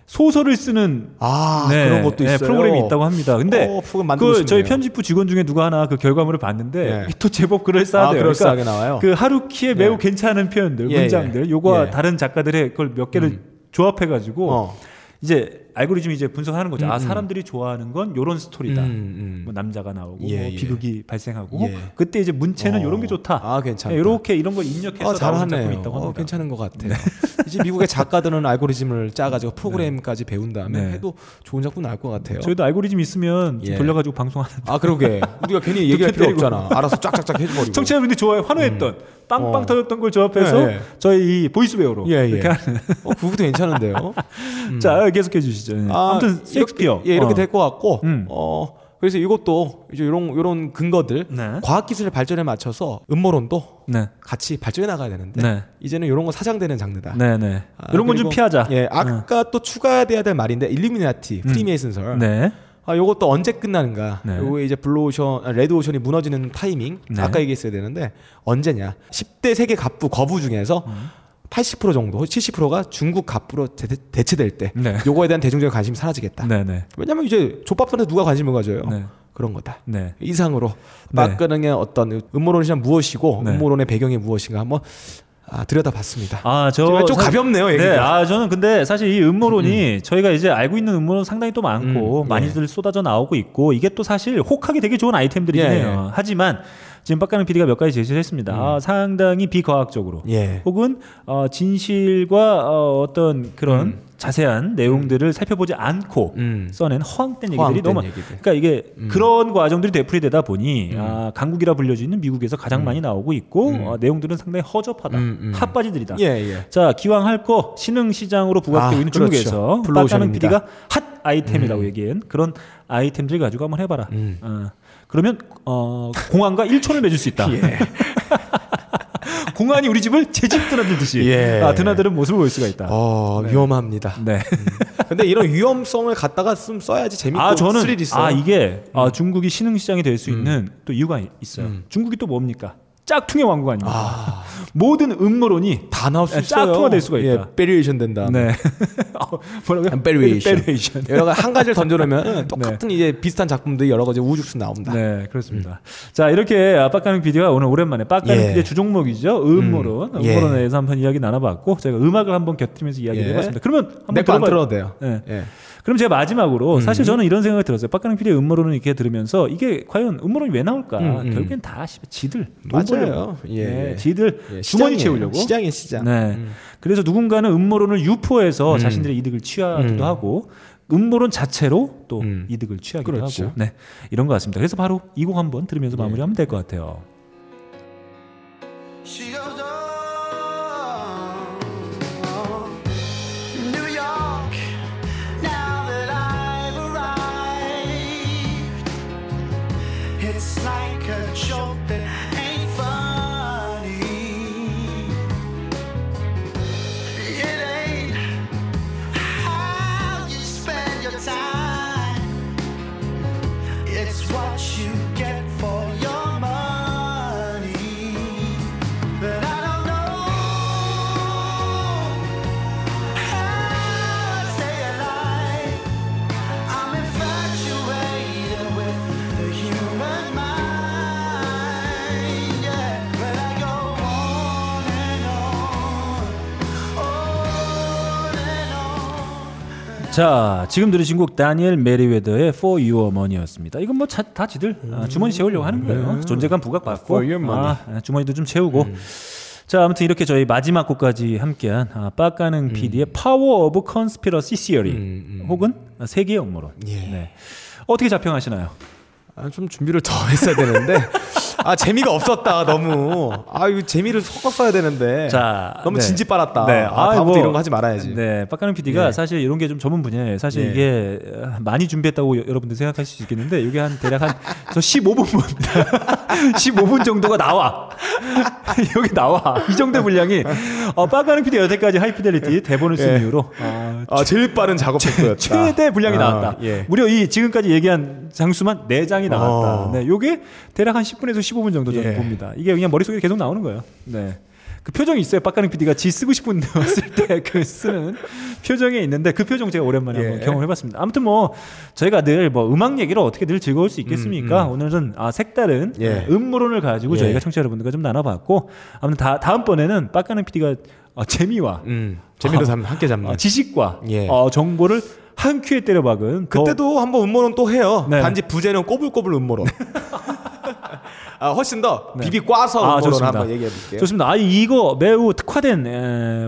소설을 쓰는 그런 것도 있어요. 프로그램이 있다고 합니다. 근데 저희 편집부 직원 중에 누가 하나 그 결과물을 봤는데 또 제법 그럴싸하대요. 그럴싸하게 나와요. 그 하루키의 매우 괜찮은 표현들, 문장들, 요거와 다른 작가들의 그걸 몇 개를 조합해가지고 이제 알고리즘이 이제 분석하는 거죠. 사람들이 좋아하는 건 요런 스토리다. 뭐 남자가 나오고 뭐 비극이 발생하고 그때 이제 문체는 요런 게 좋다. 괜찮다. 이렇게 이런 걸 입력해서 나오는 작품이 있다고 합니다. 괜찮은 것 같아요. 이제 미국의 작가들은 알고리즘을 짜가지고 프로그램까지 배운 다음에 해도 좋은 작품 나올 것 같아요. 저희도 알고리즘 있으면 돌려가지고 방송하는. 그러게. 우리가 괜히 얘기할 필요 없잖아. 알아서 쫙쫙쫙 해주버리고. 청취자분들이 좋아해 환호했던 빵빵 터졌던 걸 조합해서 저희 보이스 배우로 이렇게 하는. 그것도 괜찮은데요. 자, 계속해 주시죠. 아무튼 셰익스피어 이렇게 될 것 같고 그래서 이것도 이제 이런 근거들 과학기술의 발전에 맞춰서 음모론도 같이 발전해 나가야 되는데 이제는 이런 거 사장되는 장르다. 이런 건 좀 피하자. 또 추가돼야 될 말인데 일루미나티 프리메이슨설. 이것도 언제 끝나는가? 요게 이제 레드오션이 무너지는 타이밍. 아까 얘기했어야 되는데 언제냐? 10대 세계 갑부 거부 중에서 80% 정도, 70%가 중국 갑부로 대체될 때 요거에 대한 대중적인 관심이 사라지겠다. 왜냐면 이제 족밥한테 누가 관심을 가져요? 그런 거다. 이상으로 빡가능의 어떤 음모론이란 무엇이고 음모론의 배경이 무엇인가 한번 들여다봤습니다. 좀 가볍네요, 얘기가. 저는 근데 사실 이 음모론이 저희가 이제 알고 있는 음모론 상당히 또 많고 많이들 쏟아져 나오고 있고 이게 또 사실 혹하기 되게 좋은 아이템들이긴 해요. 하지만 지금 빡가능 PD가 몇 가지 제시를 했습니다. 상당히 비과학적으로 혹은 진실과 어떤 그런 자세한 내용들을 살펴보지 않고 써낸 허황된 얘기들이 너무 그러니까 이게 그런 과정들이 되풀이되다 보니 강국이라 불려지는 미국에서 가장 많이 나오고 있고 내용들은 상당히 허접하다. 핫바지들이다. 자, 기왕 할 거 신흥시장으로 부각되고 있는 중국에서 빡가능 PD가 핫 아이템이라고 얘기한 그런 아이템들 가지고 한번 해봐라. 그러면 공안과 1촌을 맺을 수 있다. 공안이 우리 집을 제 집 드나들듯이 드나드는 모습을 볼 수가 있다. 위험합니다. 근데 이런 위험성을 갖다가 써야지 재밌고 저는, 스릴 있어요. 이게 중국이 신흥시장이 될 수 있는 또 이유가 있어요. 중국이 또 뭡니까? 짝퉁의 왕국 아닙니까? 모든 음모론이 다 나올 수 있어요. 짝퉁화 될 수가 있다. 예, 베리에이션 된다. 네. 뭐라고요? 베리에이션. 여러 가지 한 가지를 던져놓으면 똑같은 네. 이제 비슷한 작품들이 여러 가지 우후죽순 나온다. 네, 그렇습니다. 자, 이렇게 빡가능 PD가 오늘 오랜만에 빡가능 PD의 주종목이죠. 음모론. 음모론에 대해서 한번 이야기 나눠봤고 저희가 음악을 한번 곁들이면서 이야기를 해봤습니다. 그러면 한번 들어봐요. 안 틀어도 돼요. 네. 예. 그럼 제가 마지막으로 사실 저는 이런 생각이 들었어요. 빡가능 PD의 음모론을 이렇게 들으면서 이게 과연 음모론이 왜 나올까? 결국엔 다 지들 맞아요. 예, 예. 지들 주머니 채우려고. 시장이에요, 시장. 네. 그래서 누군가는 음모론을 유포해서 자신들의 이득을 취하기도 하고 음모론 자체로 또 이득을 취하기도 그렇죠. 하고. 네. 이런 것 같습니다. 그래서 바로 이 곡 한번 들으면서 마무리하면 될 것 같아요. 자, 지금 들으신 곡 다니엘 메리웨더의 For Your Money였습니다. 이건 뭐 다 지들 주머니 채우려고 하는 거예요. 존재감 부각받고 주머니도 좀 채우고. 자, 아무튼 이렇게 저희 마지막 곡까지 함께한 빡가능 PD의 Power of Conspiracy Theory 혹은 세계의 음모론. 예. 네. 어떻게 자평하시나요? 좀 준비를 더 했어야 되는데 재미가 없었다 너무. 이거 재미를 섞었어야 되는데. 자, 너무 네. 진지 빨았다. 네. 다음부터 이런 거 하지 말아야지. 네, 빡가능 PD가 예. 사실 이런 게 좀 전문 분야예요. 사실 예. 이게 많이 준비했다고 여러분들 생각하실 수 있겠는데 이게 한 대략 한 저 15분 정도가 나와. 여기 나와. 이 정도 분량이 빡가능 PD 여태까지 하이 피델리티 대본을 쓴 예. 이후로 제일 빠른 작업 속도였다. 최대 분량이 나왔다. 예. 무려 이 지금까지 얘기한 장수만 4장이 나왔다. 네, 요게 대략 한 10분에서 15분 정도 전 예. 봅니다. 이게 그냥 머릿속에 계속 나오는 거예요. 네. 그 표정이 있어요. 빡가능 PD가 지 쓰고 싶은 데 왔을 때 그 쓰는 표정이 있는데 그 표정 제가 오랜만에 예. 한번 경험해봤습니다. 아무튼 뭐 저희가 늘 뭐 음악 얘기로 어떻게 늘 즐거울 수 있겠습니까? 오늘은 색다른 예. 음모론을 가지고 예. 저희가 청취자 여러분들과 좀 나눠봤고 아무튼 다음번에는 빡가능 PD가 재미와 재미로 함께 잡는 지식과 예. 정보를 한 큐에 때려박은 그때도 한번 음모론 또 해요. 네. 단지 부재는 꼬불꼬불 음모론. 훨씬 더 네. 비비 꽈서 음모론 한번 얘기해 볼게요. 좋습니다. 이거 매우 특화된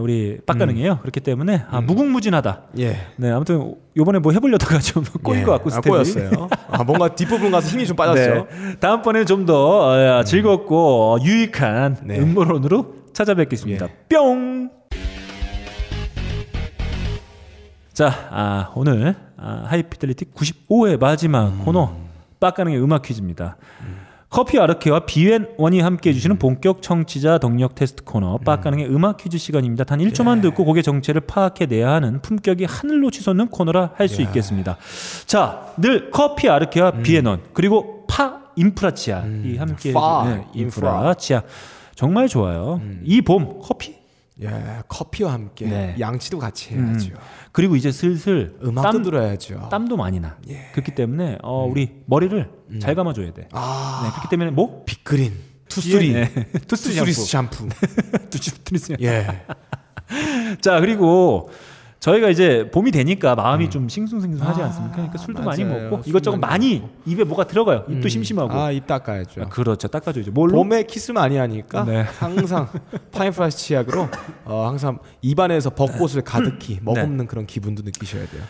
우리 빡가능이에요. 그렇기 때문에 무궁무진하다. 예. 네, 아무튼 요번에 뭐 해보려다가 좀 꼬인 예. 것 같고 스텝이. 꼬였어요. 뭔가 뒷부분 가서 힘이 좀 빠졌죠. 네. 다음번에 좀 더 즐겁고 유익한 네. 음모론으로 찾아뵙겠습니다. 예. 뿅! 자, 오늘 하이 피델리티 95회 마지막 코너 빡가능의 음악 퀴즈입니다. 커피 아르케와 비앤원이 함께해 주시는 본격 청취자 동력 테스트 코너 빡가능의 음악 퀴즈 시간입니다. 단 1초만 예. 듣고 곡의 정체를 파악해내야 하는 품격이 하늘로 치솟는 코너라 할 수 있겠습니다. 자, 늘 커피 아르케와 비앤원 그리고 파 인프라치아 이 함께해 주는 인프라치아 정말 좋아요. 이 봄 커피 커피와 함께 네. 양치도 같이 해야죠. 그리고 이제 슬슬 음악도 들어야죠. 땀도 많이 나. 예. 그렇기 때문에 우리 머리를 잘 감아줘야 돼. 네, 그렇기 때문에 뭐 빅그린 투쓰리 투쓰리스 샴푸 투쓰리스 예. 자, 그리고 저희가 이제 봄이 되니까 마음이 좀 싱숭생숭하지 않습니까? 그러니까 술도 맞아요. 많이 먹고 이것저것 많이 입에 뭐가 들어가요. 입도 심심하고. 입 닦아야죠. 그렇죠. 닦아줘야죠. 뭘로? 봄에 키스 많이 하니까 네. 항상 파인프라시 치약으로 항상 입안에서 벚꽃을 가득히 머금는 네. 그런 기분도 느끼셔야 돼요.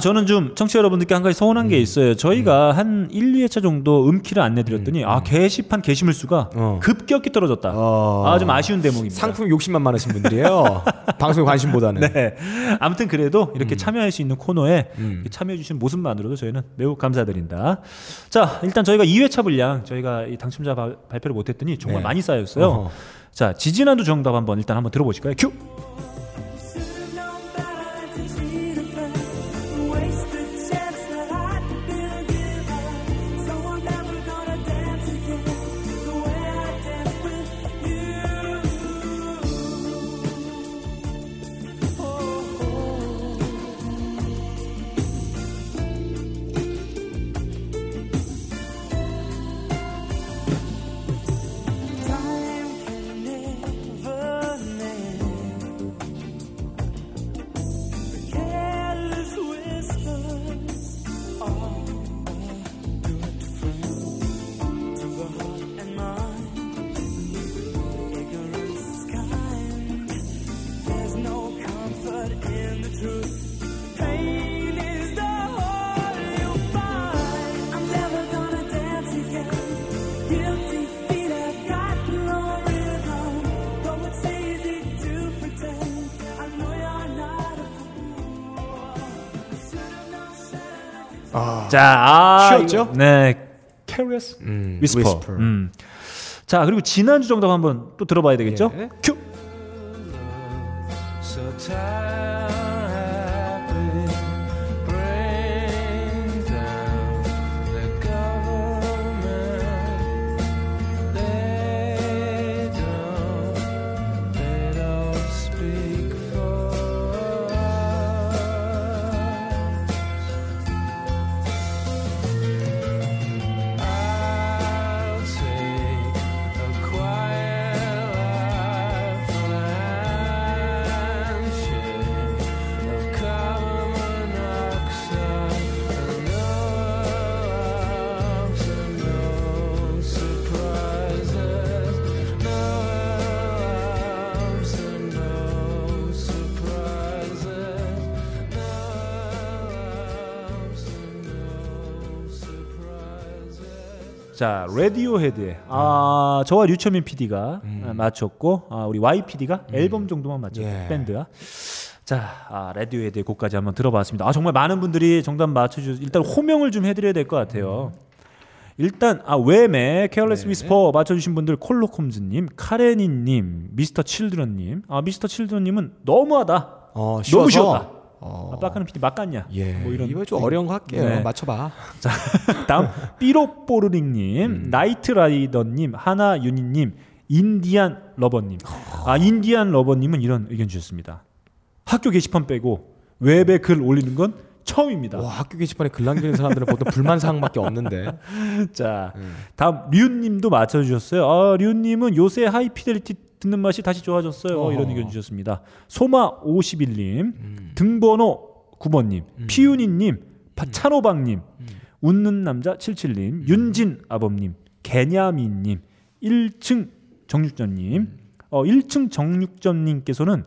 저는 좀 청취자 여러분들께 한 가지 서운한 게 있어요. 저희가 한 1, 2회차 정도 음키를 안내드렸더니 게시판 게시물 수가 급격히 떨어졌다. 좀 아쉬운 대목입니다. 상품 욕심만 많으신 분들이에요. 방송에 관심보다는. 네. 아무튼 그래도 이렇게 참여할 수 있는 코너에 참여해 주신 모습만으로도 저희는 매우 감사드린다. 자, 일단 저희가 2회차 분량 저희가 이 당첨자 발표를 못했더니 정말 네. 많이 쌓였어요. 자, 지지난도 정답 한번 들어보실까요? 큐! 자, 쉬었죠? 네. Careless Whisper. 자, 그리고 지난주 정답 한번 또 들어봐야 되겠죠? 예. 큐. 자, 레디오헤드에 저와 류철민 PD가 맞췄고 우리 Y PD가 앨범 정도만 맞췄고 예. 밴드야. 자, 레디오헤드의 곡까지 한번 들어봤습니다. 정말 많은 분들이 정답 맞춰주셔서 일단 호명을 좀 해드려야 될 것 같아요. 일단 웸의 케어레스 위스퍼 맞춰주신 분들 콜로콤즈님, 카레니님, 미스터 칠드런님. 미스터 칠드런님은 너무하다. 쉬워서? 너무 쉬웠다. 빡가는 PD 막갔냐? 예. 뭐 이런 이번에 좀 어려운 거 할게요. 네. 맞춰봐. 자, 다음 삐로뽀르링님, 나이트라이더님, 하나윤희님, 인디안 러버님. 인디안 러버님은 이런 의견 주셨습니다. 학교 게시판 빼고 웹에 글 올리는 건 처음입니다. 와, 학교 게시판에 글 남기는 사람들은 보통 불만 사항밖에 없는데. 자, 다음 류님도 맞춰주셨어요. 류님은 요새 하이 피델리티 듣는 맛이 다시 좋아졌어요. 이런 의견 주셨습니다. 소마51님, 등번호 9번님, 피윤이님, 찬호방님, 웃는 남자 77님, 윤진아범님, 개냐미님, 1층 정육점님. 1층 정육점님께서는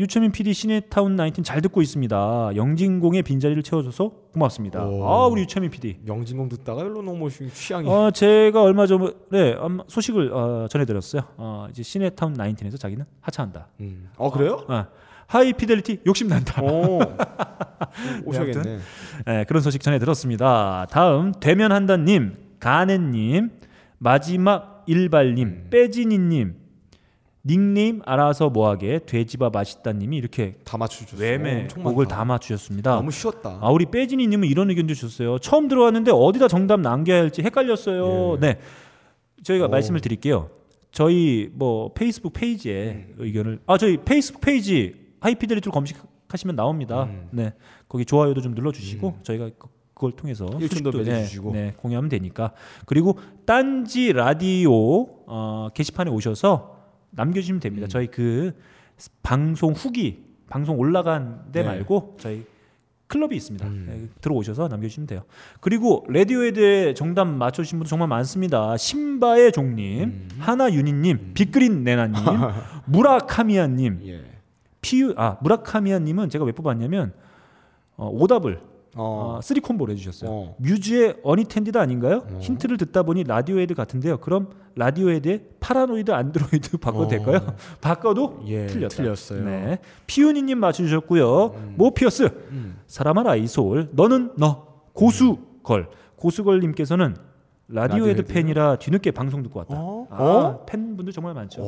유채민 PD 시네타운 19 잘 듣고 있습니다. 영진공의 빈자리를 채워줘서 고맙습니다. 오. 우리 유채민 PD. 영진공 듣다가 별로 너무 취향이. 제가 얼마 전에 소식을 전해드렸어요. 이제 시네타운 19에서 자기는 하차한다. 그래요? 하이 피델리티 욕심난다. 오셔야겠네. 네, 그런 소식 전해드렸습니다. 다음 대면한다님, 가네님, 마지막 일발님, 빼지니님, 닉네임 알아서 뭐하게 돼지밥 맛있다님이 이렇게 다 맞추셨어요. 외매 곡을 다 맞추셨습니다. 너무 쉬웠다. 우리 빼지니님은 이런 의견도 주셨어요. 처음 들어왔는데 어디다 정답 남겨야 할지 헷갈렸어요. 예. 네, 저희가 말씀을 드릴게요. 저희 뭐 페이스북 페이지에 의견을 저희 페이스북 페이지 하이피델리티로 검색하시면 나옵니다. 네, 거기 좋아요도 좀 눌러주시고 저희가 그걸 통해서 수익도 맺어주시고 공유하면 되니까. 그리고 딴지 라디오 게시판에 오셔서 남겨주시면 됩니다. 저희 그 방송 후기, 방송 올라간 데 말고 저희 클럽이 있습니다. 들어오셔서 남겨주시면 돼요. 그리고 레디오헤드에 정답 맞춰주신 분도 정말 많습니다. 신바의 종님, 하나윤희님, 빅그린 네나님, 무라카미아님. 예. 무라카미아님은 제가 왜 뽑았냐면 오답을 3콤보로 해주셨어요. 뮤즈의 어니텐디드 아닌가요? 힌트를 듣다 보니 라디오헤드 같은데요. 그럼 라디오헤드에 파라노이드 안드로이드 바꿔도 될까요? 바꿔도 틀렸어요. 네. 피윤이님 맞춰주셨고요. 모피어스 사람아 라이솔 너는 너 고수걸 고수걸님께서는 라디오헤드 팬이라 뒤늦게 방송 듣고 왔다. 팬분들 정말 많죠.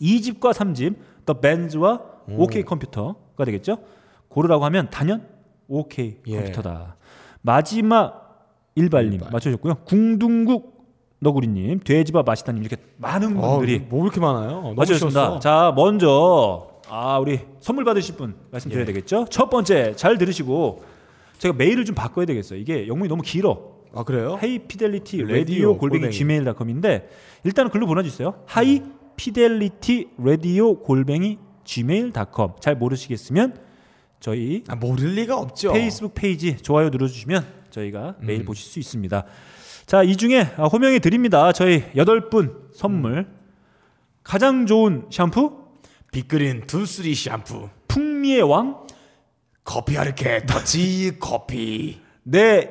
2집과 3집 더 밴즈와 OK 컴퓨터가 되겠죠. 고르라고 하면 단연 OK 컴퓨터다. 마지막 일발님 맞춰줬고요. 궁둥국 너구리님, 돼지밥 맛있다님 이렇게 많은 분들이 뭐 이렇게 많아요? 맞춰줬습니다. 자, 먼저 우리 선물 받으실 분 말씀드려야 되겠죠. 첫 번째 잘 들으시고 제가 메일을 좀 바꿔야 되겠어요. 이게 영문이 너무 길어. 그래요? 하이피델리티 라디오 골뱅이 gmail.com인데 일단은 글로 보내주세요. 하이 피델리티 라디오 골뱅이 gmail.com. 잘 모르시겠으면 저희 모를 리가 없죠. 페이스북 페이지 좋아요 눌러주시면 저희가 메일 보실 수 있습니다. 자, 이 중에 호명해 드립니다. 저희 8분 선물 가장 좋은 샴푸 빅그린 투쓰리 샴푸, 풍미의 왕 커피 아르케 더치 커피, 내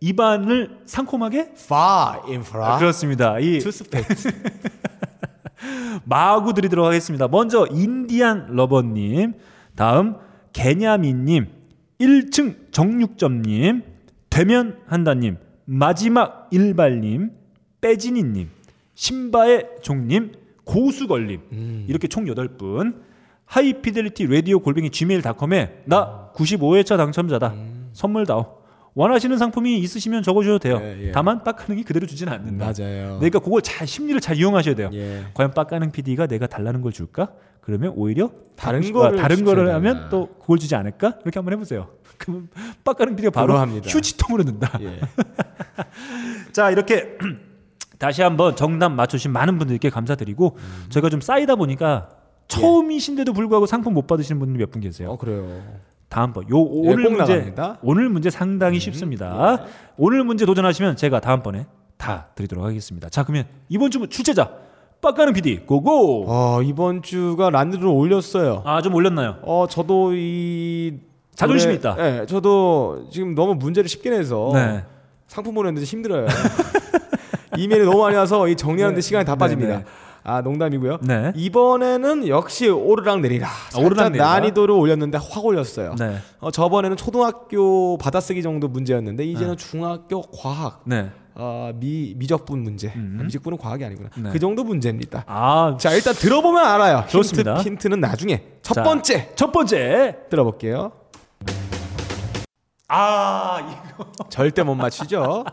입안을 상콤하게 파 인프라. 그렇습니다. 이 투스팩트 마구 드리도록 하겠습니다. 먼저 인디안 러버님, 다음 개냐미님, 1층 정육점님, 되면 한다님, 마지막 일발님, 빼진이님, 신바의 종님, 고수걸님, 이렇게 총 8분. 하이피델리티 라디오 @ gmail.com에 나 95회차 당첨자다, 선물 다오, 원하시는 상품이 있으시면 적어주셔도 돼요. 예, 예. 다만 빡가능이 그대로 주지는 않는다. 맞아요. 그러니까 그걸 잘, 심리를 잘 이용하셔야 돼요. 예. 과연 빡가능 PD가 내가 달라는 걸 줄까? 그러면 오히려 다른 거를 하면 또 그걸 주지 않을까? 이렇게 한번 해보세요. 그럼 빡가능 PD가 바로 휴지통으로 넣는다. 예. 자, 이렇게 다시 한번 정답 맞추신 많은 분들께 감사드리고, 저희가 좀 쌓이다 보니까 처음이신데도 불구하고 상품 못 받으시는 분들이 몇 분 계세요. 그래요. 다음번 요 오늘 문제 상당히 쉽습니다. 예. 오늘 문제 도전하시면 제가 다음번에 다 드리도록 하겠습니다. 자, 그러면 이번 주 출제자 빡가는 PD 고고. 이번 주가 란드를 올렸어요. 좀 올렸나요? 저도 이 자존심이 있다. 네, 저도 지금 너무 문제를 쉽게 내서 상품 보내는데 힘들어요. 이메일이 너무 많이 와서 이 정리하는 데 시간이 다 빠집니다. 농담이고요. 이번에는 역시 오르락내리락. 난이도를 올렸는데 확 올렸어요. 저번에는 초등학교 받아쓰기 정도 문제였는데 이제는 중학교 과학. 미적분 문제. 미적분은 과학이 아니구나. 그 정도 문제입니다. 자, 일단 들어보면 알아요. 좋습니다. 힌트는 나중에. 첫 번째 들어볼게요. 이거 절대 못 맞히죠.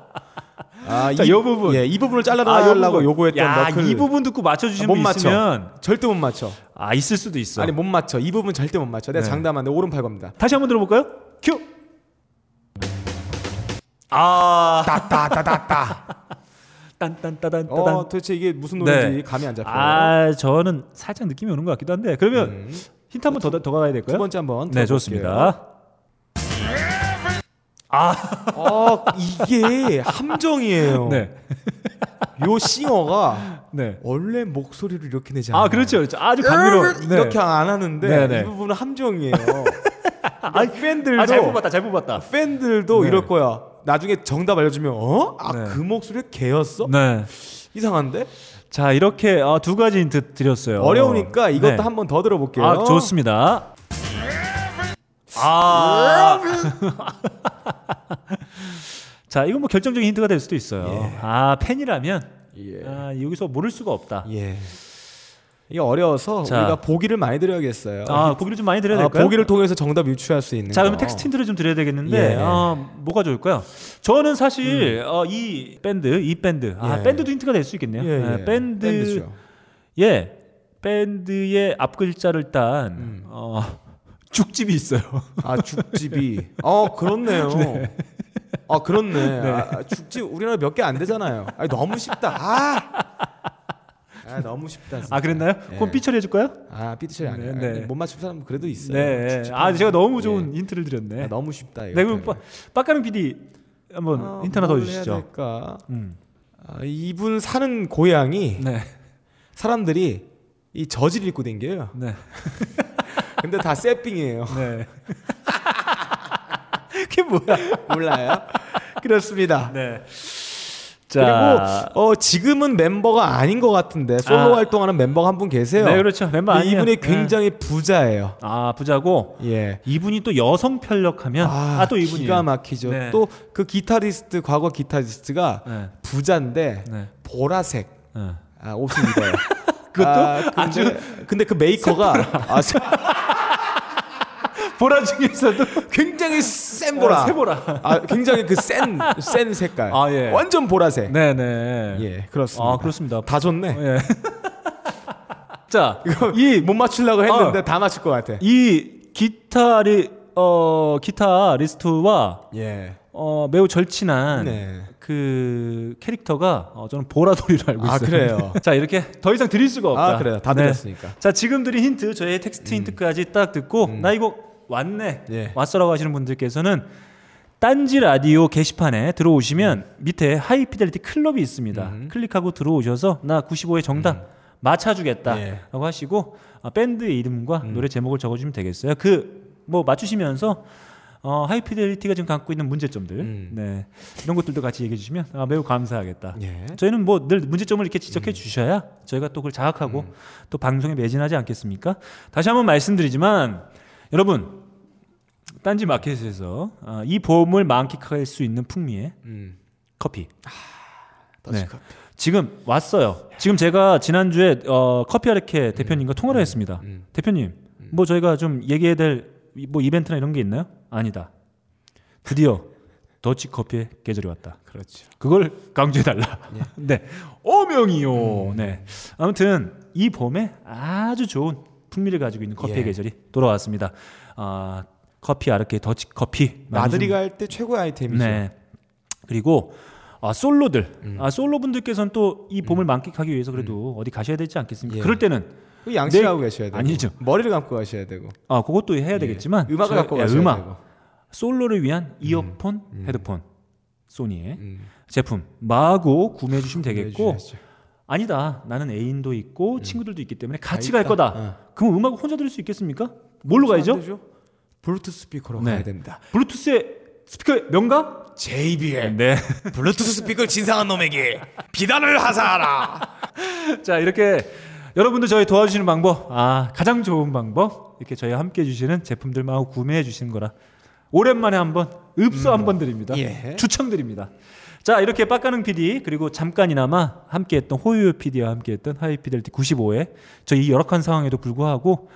이 부분, 이 부분을 잘라달라고 요구했던 너클. 이 부분 듣고 맞춰주신 분 있으면 절대 못 맞춰. 있을 수도 있어. 아니, 못 맞춰. 이 부분 절대 못 맞춰. 내가 장담한데 오른팔 겁니다. 다시 한번 들어볼까요? 큐. 따따따따따. 딴딴따단. 도대체 이게 무슨 노래인지 감이 안 잡혀. 저는 살짝 느낌이 오는 것 같기도 한데. 그러면 힌트 한번 더 가야 될까요? 두 번째 한번. 네, 좋습니다. 이게 함정이에요. 요 싱어가 원래 목소리를 이렇게 내지 않아요. 그렇죠. 아주 감미로운. 이렇게 안 하는데 이 부분은 함정이에요. 팬들도 잘 뽑았다. 팬들도 이럴 거야. 나중에 정답 알려주면 그 목소리 개였어? 이상한데? 자, 이렇게 두 가지 힌트 드렸어요. 어려우니까 이것도 한 번 더 들어볼게요. 좋습니다. 자, 이건 뭐 결정적인 힌트가 될 수도 있어요. 팬이라면 여기서 모를 수가 없다. 이게 어려워서 우리가 보기를 많이 드려야겠어요. 보기를 좀 많이 드려야 될까요? 보기를 통해서 정답 유추할 수 있는. 자, 그러면 텍스트 힌트를 좀 드려야 되겠는데 뭐가 좋을까요? 저는 사실 이 밴드 밴드도 힌트가 될 수 있겠네요. 밴드죠. 밴드의 앞 글자를 딴 죽집이 있어요. 죽집이. 그렇네요. 그렇네. 죽집 우리나라 몇 개 안 되잖아요. 너무 쉽다. 너무 쉽다. 진짜. 그랬나요? 그럼 삐 처리해 줄까요? 삐 처리 안 해요. 못 맞춘 사람은 그래도 있어요. 제가 너무 좋은 힌트를 드렸네. 너무 쉽다. 이거. 그럼 빡가는 PD 한번 힌트 하나 더 주시죠. 이분 사는 고향이 사람들이 이 저지를 입고 댕겨요. 근데 다 세핑이에요. 그게 뭐야? 몰라요? 그렇습니다. 자, 그리고 지금은 멤버가 아닌 것 같은데 솔로 활동하는 멤버가 한 분 계세요. 그렇죠. 멤버 아니에요. 이분이 굉장히 부자예요. 부자고. 이분이 또 여성 편력하면 또 이분이 기가 막히죠. 또 그 기타리스트, 과거 기타리스트가 부자인데 보라색 옷을 입어요. 그것도 근데 그 메이커가 보라 중에서도 굉장히 센 보라, 굉장히 그 센 색깔, 완전 보라색. 네네, 그렇습니다. 그렇습니다. 다 좋네. 자, 이 못 맞추려고 했는데 다 맞출 것 같아. 이 기타리스트와 매우 절친한 그 캐릭터가 저는 보라돌이로 알고 있어요. 그래요. 자, 이렇게 더 이상 드릴 수가 없다. 그래요. 다 드렸으니까. 자, 지금 드린 힌트, 저의 텍스트 힌트까지 딱 듣고 나 이거 왔네, 왔어라고 하시는 분들께서는 딴지 라디오 게시판에 들어오시면 밑에 하이 피델리티 클럽이 있습니다. 클릭하고 들어오셔서 나 95의 정답 맞춰주겠다 라고 하시고 밴드의 이름과 노래 제목을 적어주면 되겠어요. 그 뭐 맞추시면서 하이피델리티가 지금 갖고 있는 문제점들, 이런 것들도 같이 얘기해 주시면 매우 감사하겠다. 저희는 뭐 늘 문제점을 이렇게 지적해 주셔야 저희가 또 그걸 자각하고 또 방송에 매진하지 않겠습니까? 다시 한번 말씀드리지만 여러분, 딴지 마켓에서 이 봄을 만끽할 수 있는 풍미의 커피. 네. 커피. 지금 왔어요. 지금 제가 지난주에 커피 아르케 대표님과 통화를 했습니다. 대표님, 뭐 저희가 좀 얘기해야 될 뭐 이벤트나 이런 게 있나요? 아니다. 드디어 더치 커피의 계절이 왔다. 그렇죠. 그걸 강조해달라. 예. 네. 어명이요. 네. 아무튼 이 봄에 아주 좋은 풍미를 가지고 있는 커피의 예. 계절이 돌아왔습니다. 커피 아르케 더치 커피. 나들이가 할 때 최고의 아이템이죠. 네. 그리고 솔로들, 솔로 분들께서는 또 이 봄을 만끽하기 위해서 그래도 어디 가셔야 되지 않겠습니까? 예. 그럴 때는 양치하고 가셔야 되고, 아니죠. 머리를 감고 가셔야 되고, 그것도 해야 예. 되겠지만 음악을 갖고 가셔야 되고, 솔로를 위한 이어폰, 헤드폰, 소니의 제품 마구 구매해 주시면 되겠고, 주셔야죠. 아니다, 나는 애인도 있고 친구들도 있기 때문에 같이 갈 거다. 그럼 음악을 혼자 들을 수 있겠습니까? 뭘로 가야죠? 블루투스 스피커로 네. 가야 됩니다. 블루투스의 스피커의 명가? JBL. 네. 블루투스 스피커를 진상한 놈에게 비단을 하사하라. 자, 이렇게 여러분들 저희 도와주시는 방법, 가장 좋은 방법, 이렇게 저희와 함께 해주시는 제품들만 구매해 주시는 거라 오랜만에 한번 읍소 한번 드립니다. 예. 추천드립니다. 자, 이렇게 빡가능 PD 그리고 잠깐이나마 함께했던 호요요 PD와 함께했던 하이 피델리티 95회 저희 열악한 상황에도 불구하고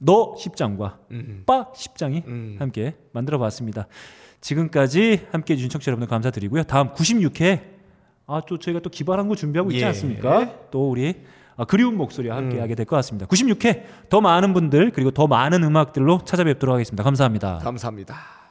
너 10장과 빠 10장이 함께 만들어봤습니다. 지금까지 함께해 주신 청취자 여러분들 감사드리고요. 다음 96회 또 저희가 또 기발한 거 준비하고 있지 예. 않습니까? 또 우리 그리운 목소리와 함께하게 될 것 같습니다. 96회 더 많은 분들 그리고 더 많은 음악들로 찾아뵙도록 하겠습니다. 감사합니다. 감사합니다.